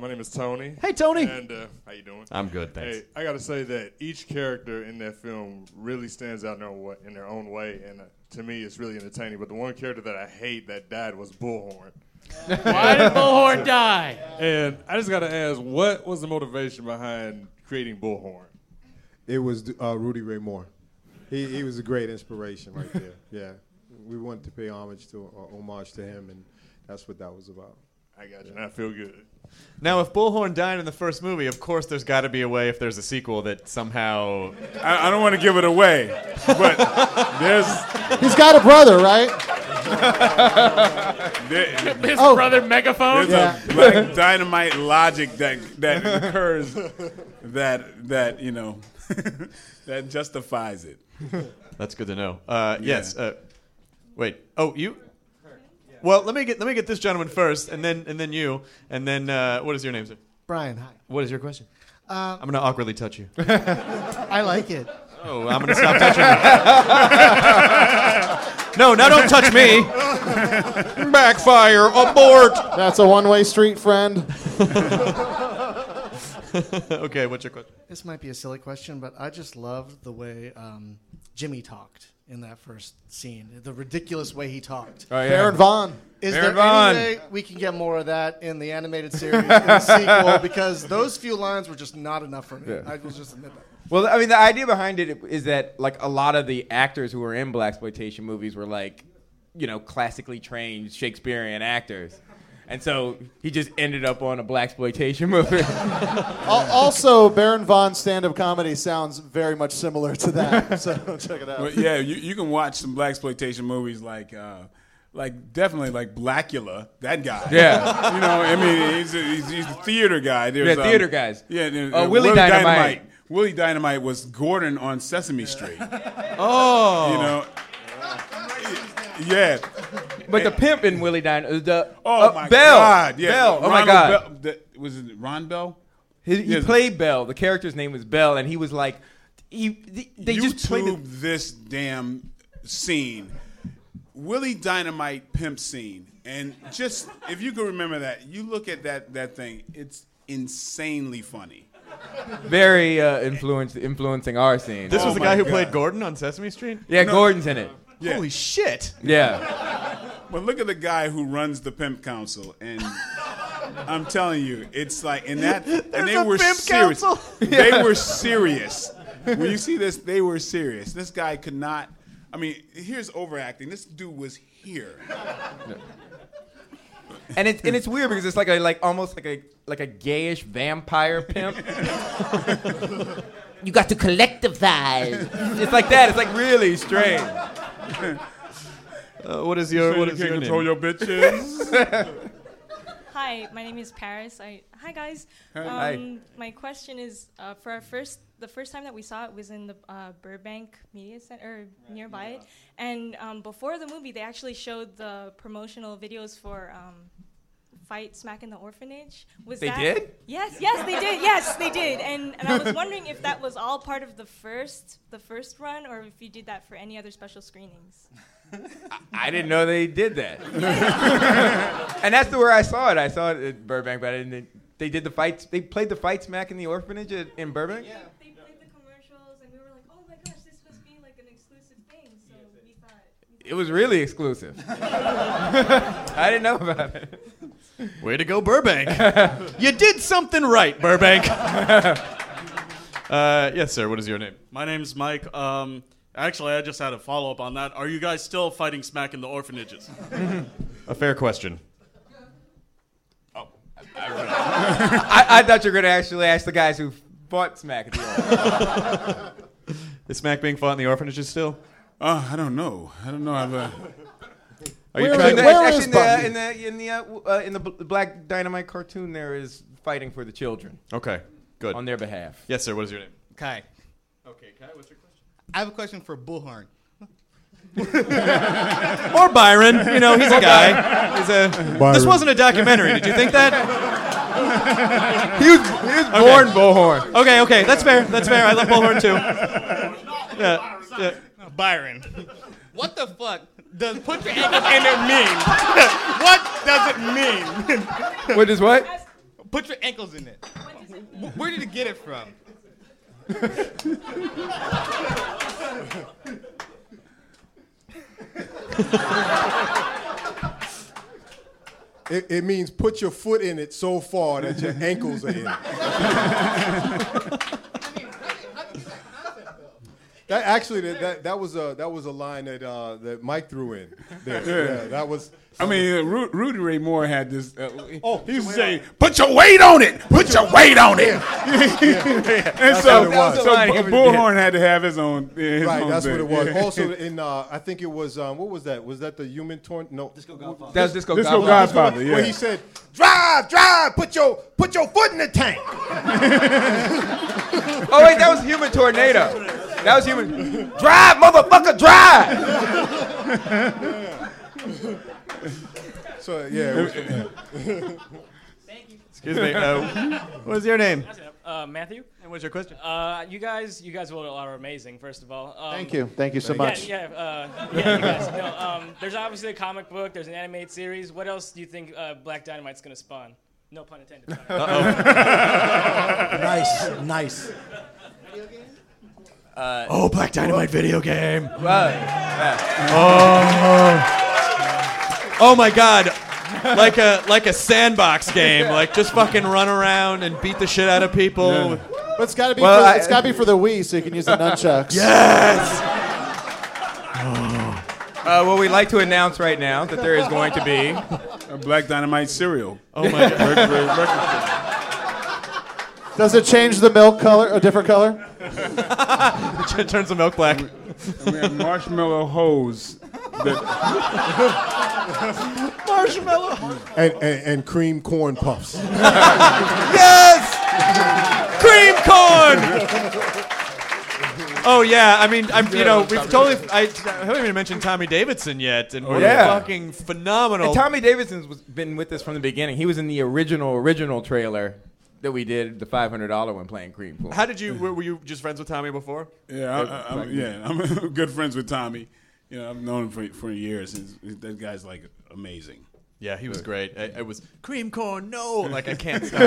My name is Tony. Hey, Tony. And how you doing? I'm good, thanks. Hey, I got to say that each character in that film really stands out in their own way, and to me, it's really entertaining. But the one character that I hate that died was Bullhorn. Why did Bullhorn die? And I just got to ask, what was the motivation behind creating Bullhorn? It was Rudy Ray Moore. He was a great inspiration right there. Yeah, we wanted to pay homage to him, and that's what that was about. I got you, and I feel good. Now, if Bullhorn died in the first movie, of course there's got to be a way if there's a sequel that somehow... I don't want to give it away, but there's... He's got a brother, right? His brother Megaphone? There's a Black Dynamite logic that occurs that you know, that justifies it. That's good to know. Yes. Wait. Oh, you... Well, let me get this gentleman first, and then you, and then what is your name, sir? Brian. Hi. What is your question? I'm gonna awkwardly touch you. I like it. Oh, I'm gonna stop touching you. No, now don't touch me. Backfire, abort. That's a one-way street, friend. Okay, what's your question? This might be a silly question, but I just loved the way Jimmy talked in that first scene. The ridiculous way he talked. Oh, yeah. Baron Vaughn. Is there any way we can get more of that in the animated series, in the sequel? Because those few lines were just not enough for me. Yeah. I will just admit that. Well, I mean, the idea behind it is that, like, a lot of the actors who were in blaxploitation movies were, like, you know, classically trained Shakespearean actors. And so he just ended up on a blaxploitation movie. Also, Baron Vaughn's stand-up comedy sounds very much similar to that. So check it out. Well, yeah, you can watch some blaxploitation movies like definitely like Blackula, that guy. Yeah. You know, I mean, he's a theater guy. Theater guys. Yeah. Willie Dynamite. Willie Dynamite was Gordon on Sesame Street. Oh. You know. Yeah. But the pimp in Willie Dynamite. Oh my God. Yeah. Bell. Oh my God. Was it Ron Bell? He played Bell. The character's name was Bell, and he was like, they just played this damn scene. Willie Dynamite pimp scene. And just, if you can remember that, you look at that thing, it's insanely funny. Very influencing our scene. This was the guy who played Gordon on Sesame Street? Yeah, no. Gordon's in it. Yeah. Holy shit. Yeah. But look at the guy who runs the pimp council, and I'm telling you, it's like in that and they were serious. They were serious. When you see this, they were serious. This guy could not, I mean, here's overacting. This dude was here. Yeah. And it's weird because it's like almost like a gayish vampire pimp. You got to collectivize. It's like that. It's like really strange. What is your name? Control your bitches. Hi, my name is Paris. Hi guys. Hi. My question is for our the first time that we saw it was in the Burbank Media Center or nearby it, and before the movie they actually showed the promotional videos for Fight Smack in the Orphanage. Did? Yes, they did. Yes, they did. And I was wondering if that was all part of the first run, or if you did that for any other special screenings. I didn't know they did that. And that's where I saw it. I saw it at Burbank, but I didn't. They did the fights. They played the Fight Smack in the Orphanage in Burbank. Yeah. They played the commercials, and we were like, "Oh my gosh, this must be like an exclusive thing." So we thought it was really exclusive. I didn't know about it. Way to go, Burbank. You did something right, Burbank. Yes, sir. What is your name? My name's Mike. Actually, I just had a follow-up on that. Are you guys still fighting smack in the orphanages? A fair question. Oh. I thought you were going to actually ask the guys who fought smack in the orphanages. Is smack being fought in the orphanages still? I don't know. Are you trying to in the Black Dynamite cartoon there is fighting for the children. Okay, good. On their behalf. Yes, sir. What is your name? Kai. Okay, Kai. What's your question? I have a question for Bullhorn. Or Byron. You know, he's a guy. This wasn't a documentary. Did you think that? He was born Bullhorn. Okay. That's fair. I love Bullhorn too. Byron. What the fuck? Does put your anus in it mean? What does it mean? What is what? Put your ankles in it. Where did you get it from? It means put your foot in it so far that your ankles are in it. That actually, that was a line that Mike threw in. There. Yeah, that was. Rudy Ray Moore had this. He used to say, "Put your weight on it. Put your weight on it." Yeah. And so Bullhorn had to have his own. That's what it was. Also, in I think it was what was that? Was that the Human Tornado? No, Disco Godfather. That was Disco Godfather. Yeah. Where he said, "Drive, put your foot in the tank." Oh wait, that was Human Tornado. That was human. Drive, motherfucker, drive! So yeah. Thank you. Excuse me. What's your name? Matthew. And what's your question? You guys are amazing. First of all, thank you so much. Yeah, you guys. No, there's obviously a comic book. There's an animated series. What else do you think Black Dynamite's gonna spawn? No pun intended. Nice. Video game? Black Dynamite video game. Oh my God. Like a sandbox game. Like just fucking run around and beat the shit out of people. Yeah. But it's gotta be for the Wii so you can use the nunchucks. Yes. Well, we'd like to announce right now that there is going to be a Black Dynamite cereal. Oh my God. Does it change the milk color, a different color? It turns the milk black. And we have marshmallow hose. Marshmallow hose. And cream corn puffs. Yes! Cream corn! Oh yeah, I mean, I haven't even mentioned Tommy Davidson yet, and fucking phenomenal. And Tommy Davidson's been with us from the beginning. He was in the original trailer that we did, the $500 one, playing Cream Pool. How did you? Were you just friends with Tommy before? Yeah, I'm good friends with Tommy. You know, I've known him for years. That guy's like amazing. Yeah, he was great. It was cream corn, no, like I can't stop.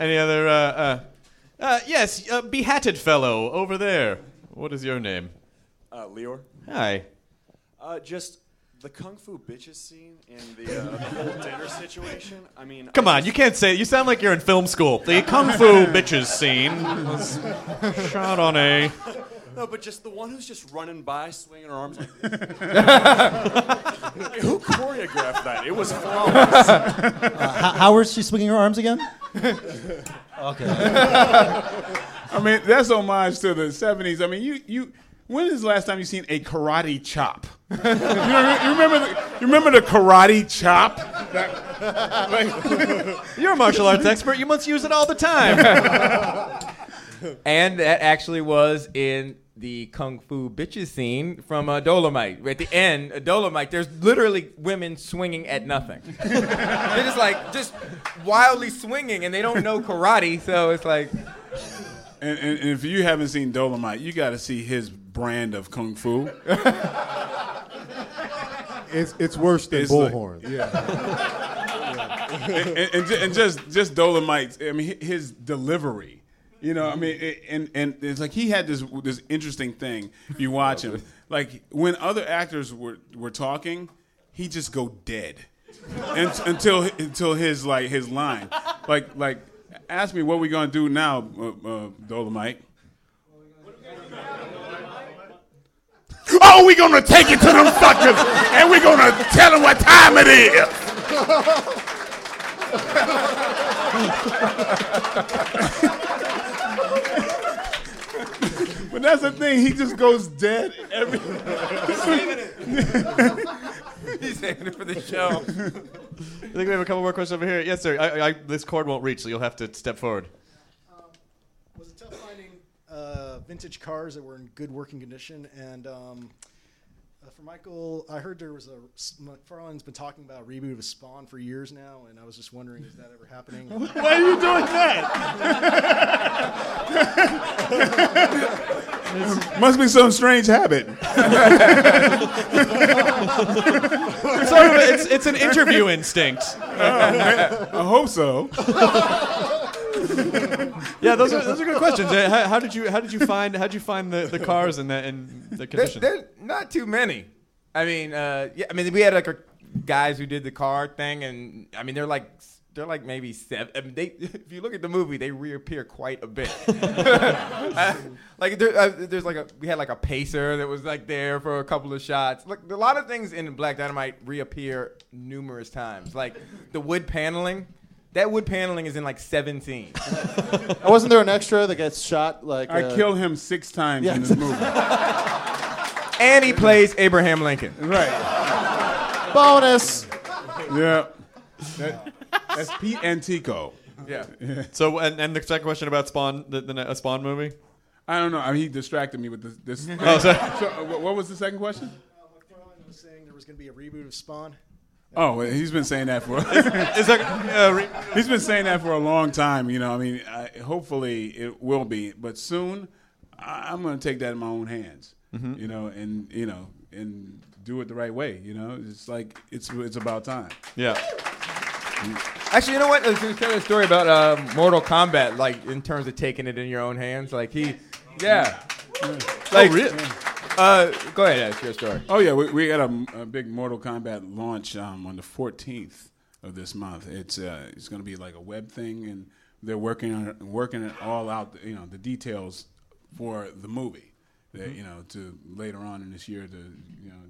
Any other? Yes, behatted fellow over there. What is your name? Lior. Hi. Just the Kung Fu Bitches scene and the whole dinner situation. I mean... Come on, you can't say it. You sound like you're in film school. The Kung Fu Bitches scene was shot on a... No, but just the one who's just running by, swinging her arms like this. Like, who choreographed that? It was flawless. How was she swinging her arms again? Okay. I mean, that's homage to the 70s. I mean, when is the last time you seen a karate chop? you remember the karate chop? You're a martial arts expert. You must use it all the time. And that actually was in the Kung Fu Bitches scene from Dolomite. At the end of Dolomite, there's literally women swinging at nothing. They're just like, just wildly swinging, and they don't know karate, so it's like... And if you haven't seen Dolomite, you got to see his brand of Kung Fu. It's worse than Bullhorn. Like, yeah. And just Dolomite, I mean, his delivery. You know, I mean, and it's like he had this interesting thing. You watch him, like when other actors were talking, he just go dead, and until his line, like ask me what we gonna do now, Dolomite. Oh, we gonna take it to them fuckers, and we gonna tell them what time it is. But that's the thing, he just goes dead every... He's saving it. He's saving it for the show. I think we have a couple more questions over here. Yes, sir. I this cord won't reach, so you'll have to step forward. Was it tough finding vintage cars that were in good working condition? And for Michael, I heard there was McFarlane's been talking about a reboot of Spawn for years now, and I was just wondering, is that ever happening? Why are you doing that? Must be some strange habit. It's an interview instinct. I hope so. Yeah, those are good questions. How did you find the cars in the condition? There's not too many. I mean, we had like our guys who did the car thing, and I mean they're like maybe seven. I mean, if you look at the movie, they reappear quite a bit. We had like a pacer that was like there for a couple of shots. Look, a lot of things in Black Dynamite reappear numerous times. Like the wood paneling. That wood paneling is in like 17. Wasn't there an extra that gets shot? Like I killed him 6 times in this movie. And he plays Abraham Lincoln. Right. Bonus. Yeah. That's Pete Antico. Yeah. So and the second question about Spawn, the Spawn movie. I don't know. I mean, he distracted me with this. Oh, sorry. So, what was the second question? was saying there was going to be a reboot of Spawn. Oh, he's been saying that for he's been saying that for a long time. You know, I mean, hopefully it will be, but soon I'm going to take that in my own hands. Mm-hmm. You know, and do it the right way. You know, it's like it's about time. Yeah. Actually, you know what? There's was telling a story about Mortal Kombat, like in terms of taking it in your own hands. Like like, oh, really? Go ahead, that's your story. Oh yeah, we had a big Mortal Kombat launch on the 14th of this month. It's going to be like a web thing, and they're working it all out. You know, the details for the movie. That, you know, to later on in this year to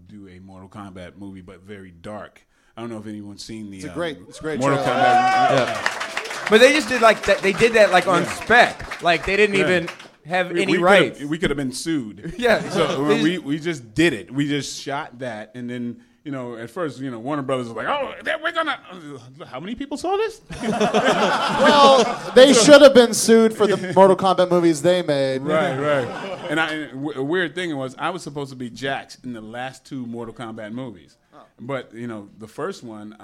do a Mortal Kombat movie, but very dark. I don't know if anyone's seen the. It's a great Mortal Kombat. Yeah. But they just did like that. They did that like on spec. Like they didn't even have any rights. We could have been sued. Yeah. So we just did it. We just shot that, and then at first Warner Brothers was like, oh, we're gonna. How many people saw this? Well, they should have been sued for the Mortal Kombat movies they made. Right. Right. And a weird thing was I was supposed to be Jax in the last two Mortal Kombat movies. But, the first one,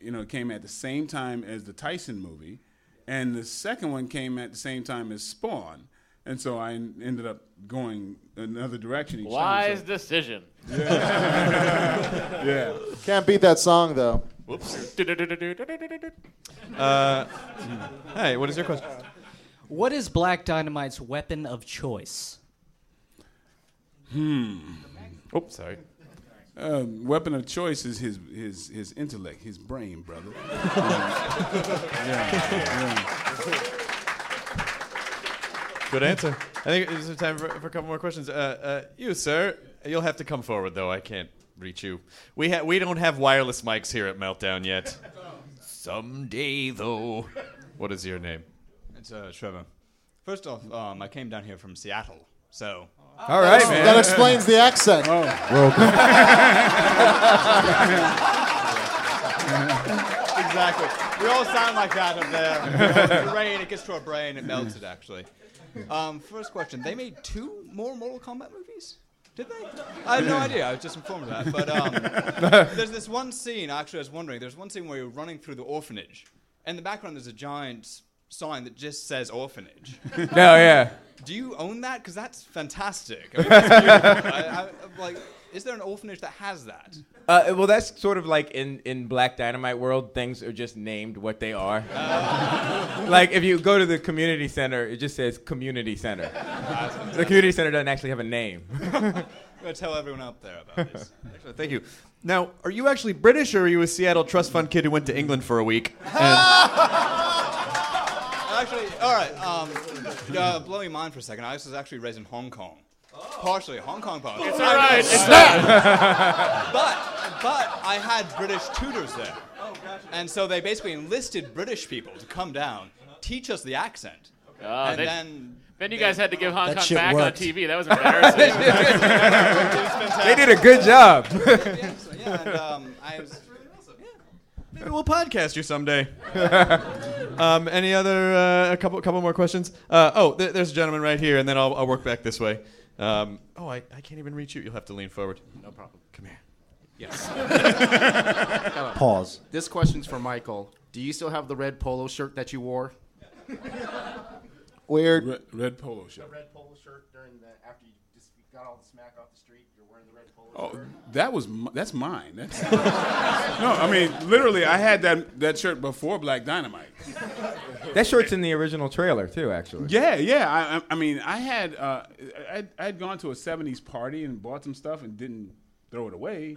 it came at the same time as the Tyson movie. And the second one came at the same time as Spawn. And so I ended up going another direction. Wise decision. Yeah. Yeah. Can't beat that song, though. Whoops. Hey, what is your question? What is Black Dynamite's weapon of choice? Oops, sorry. Weapon of choice is his intellect, his brain, brother. Good answer. I think there's time for a couple more questions. You, sir, you'll have to come forward, though. I can't reach you. We don't have wireless mics here at Meltdown yet. Someday, though. What is your name? It's Trevor. First off, I came down here from Seattle, so... All right, man. That explains the accent. Oh. Exactly. We all sound like that up there. It gets to our brain, it melts it, actually. First question. They made two more Mortal Kombat movies? Did they? I had no idea. I was just informed of that. But there's this one scene, actually, I was wondering. There's one scene where you're running through the orphanage. In the background, there's a giant sign that just says orphanage. No, yeah. Do you own that? Because that's fantastic. I mean, that's beautiful. I'm like, is there an orphanage that has that? Well, that's sort of like in Black Dynamite world, things are just named what they are. Like if you go to the community center, it just says community center. The community center doesn't actually have a name. I'm going to tell everyone out there about this. Actually, thank you. Now, are you actually British or are you a Seattle Trust Fund kid who went to England for a week? Actually, all right, blow your mind for a second. I was actually raised in Hong Kong. Oh. Partially, Hong Kong part. It's all right, it's not. But I had British tutors there. Oh, gotcha. And so they basically enlisted British people to come down, teach us the accent. Okay. And then you guys had to give Hong Kong back worked. On TV. That was embarrassing. They did a good job. Maybe we'll podcast you someday. Any other a couple more questions? There's a gentleman right here, and then I'll work back this way. I can't even reach you. You'll have to lean forward. No problem. Come here. Yes. Pause. This question's for Michael. Do you still have the red polo shirt that you wore? Weird. Red polo shirt. The red polo shirt after you just got all the smack off the street. That's mine. No, I mean, literally, I had that shirt before Black Dynamite. That shirt's in the original trailer, too, actually. Yeah. I mean, I had I'd gone to a 70s party and bought some stuff and didn't throw it away.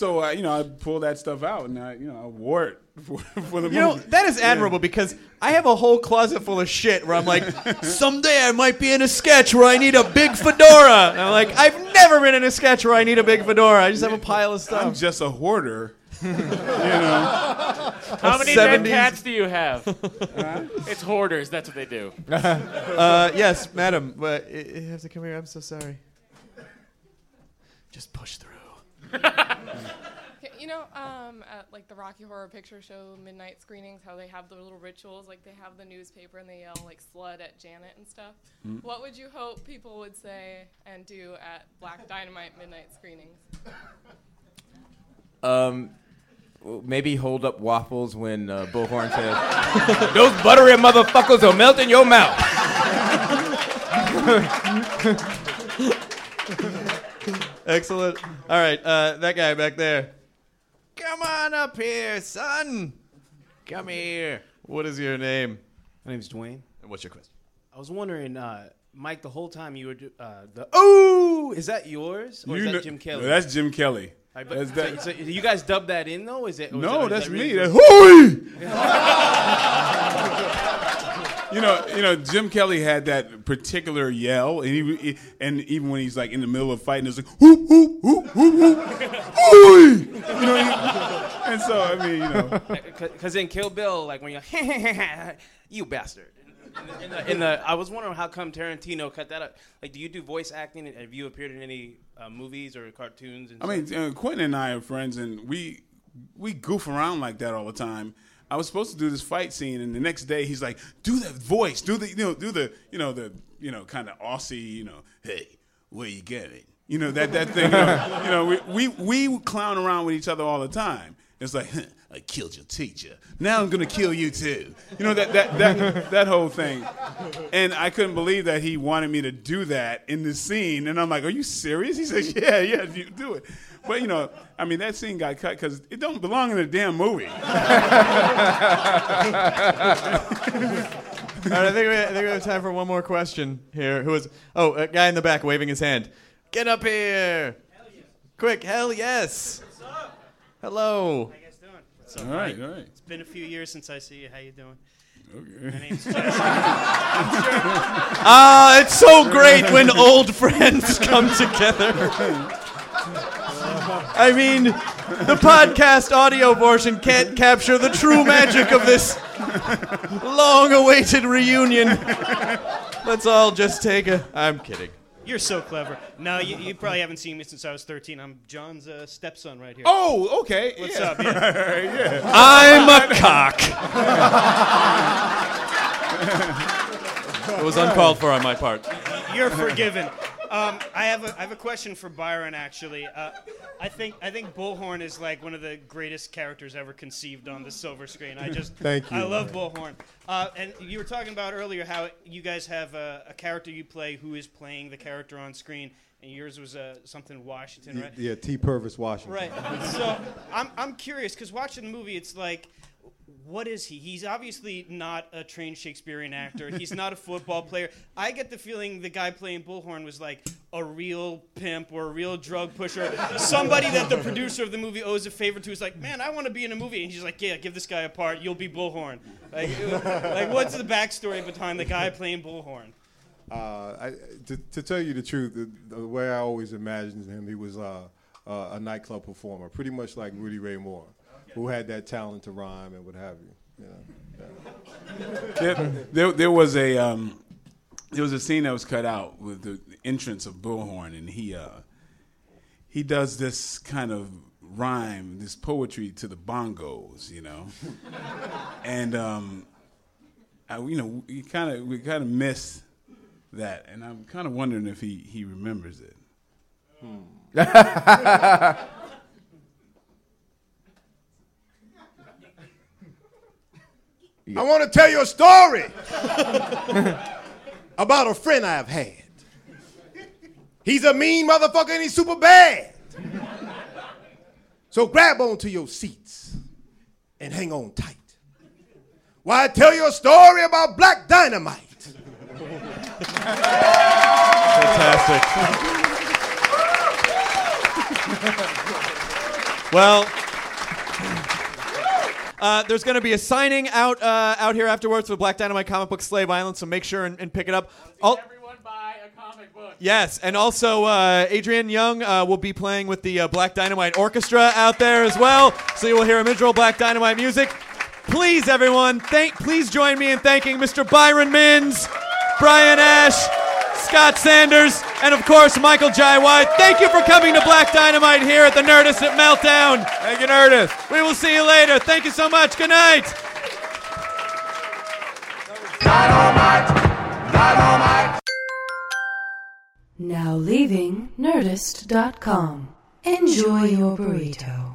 So I pulled that stuff out and I wore it for the movie. That is admirable because I have a whole closet full of shit where I'm like, someday I might be in a sketch where I need a big fedora. And I'm like, I've never been in a sketch where I need a big fedora. I just have a pile of stuff. I'm just a hoarder. How many dead cats do you have? It's hoarders. That's what they do. Yes, madam. But you have to come here. I'm so sorry. Just push through. You know, at, like, the Rocky Horror Picture Show midnight screenings, how they have their little rituals, like they have the newspaper and they yell, like, slut at Janet and stuff. Mm-hmm. What would you hope people would say and do at Black Dynamite midnight screenings? Maybe hold up waffles when Bullhorn says, "Those buttery motherfuckers will melt in your mouth." Excellent. All right, that guy back there. Come on up here, son. Come here. What is your name? My name's Dwayne. And what's your question? I was wondering, Mike, the whole time you were is that yours or is that Jim Kelly? No, that's Jim Kelly. Right, that. So you guys dubbed that in, though? Is it? No, is that's me. That's hooey! You know, Jim Kelly had that particular yell, and and even when he's like in the middle of fighting, it's like hoop hoop hoop hoop hooey! You know what I mean? And so I mean, you know, because in Kill Bill, like when you're you bastard. I was wondering how come Tarantino cut that up. Like, do you do voice acting? Have you appeared in any movies or cartoons? And Quentin and I are friends, and we goof around like that all the time. I was supposed to do this fight scene, and the next day he's like, "Do that voice, do the kind of Aussie, hey, where you getting? That thing." We clown around with each other all the time. It's like, I killed your teacher. Now I'm gonna kill you too. That whole thing. And I couldn't believe that he wanted me to do that in this scene. And I'm like, are you serious? He says, yeah, you do it. But that scene got cut because it don't belong in a damn movie. All right, I think we have time for one more question here. Who is? Oh, a guy in the back waving his hand. Get up here! Hell yeah! Quick, hell yes! What's up? Hello. How you guys doing? What's up? All right. It's been a few years since I see you. How you doing? Okay. My name's Jesse. It's so great when old friends come together. I mean, the podcast audio version can't capture the true magic of this long-awaited reunion. Let's all just take a... I'm kidding. You're so clever. No, you probably haven't seen me since I was 13. I'm John's stepson right here. Oh, okay. What's up? Yeah. I'm a cock. It was uncalled for on my part. You're forgiven. I have a question for Byron, actually. I think Bullhorn is like one of the greatest characters ever conceived on the silver screen. Thank you. I love Bullhorn. And you were talking about earlier how you guys have a character you play who is playing the character on screen, and yours was something Washington, right? Yeah, T. Purvis Washington. Right. So I'm curious because watching the movie, it's like, what is he? He's obviously not a trained Shakespearean actor. He's not a football player. I get the feeling the guy playing Bullhorn was like a real pimp or a real drug pusher. Somebody that the producer of the movie owes a favor to is like, man, I want to be in a movie. And he's like, yeah, give this guy a part. You'll be Bullhorn. Like what's the backstory behind the guy playing Bullhorn? To tell you the truth, the way I always imagined him, he was a nightclub performer, pretty much like Rudy Ray Moore, who had that talent to rhyme and what have you. There was a scene that was cut out with the entrance of Bullhorn, and he does this kind of rhyme, this poetry to the bongos, and we kind of missed that, and I'm kind of wondering if he remembers it. I want to tell you a story about a friend I have had. He's a mean motherfucker and he's super bad. So grab onto your seats and hang on tight. While I tell you a story about Black Dynamite. Fantastic. Well... there's going to be a signing out here afterwards for Black Dynamite comic book Slave Island, so make sure and pick it up. Everyone buy a comic book. Yes, and also Adrian Young will be playing with the Black Dynamite Orchestra out there as well, so you will hear original Black Dynamite music. Please, everyone, please join me in thanking Mr. Byron Minns, Brian Ash, Scott Sanders, and of course, Michael Jai White. Thank you for coming to Black Dynamite here at the Nerdist at Meltdown. Thank you, Nerdist. We will see you later. Thank you so much. Good night. Dynamite. Dynamite. Now leaving Nerdist.com. Enjoy your burrito.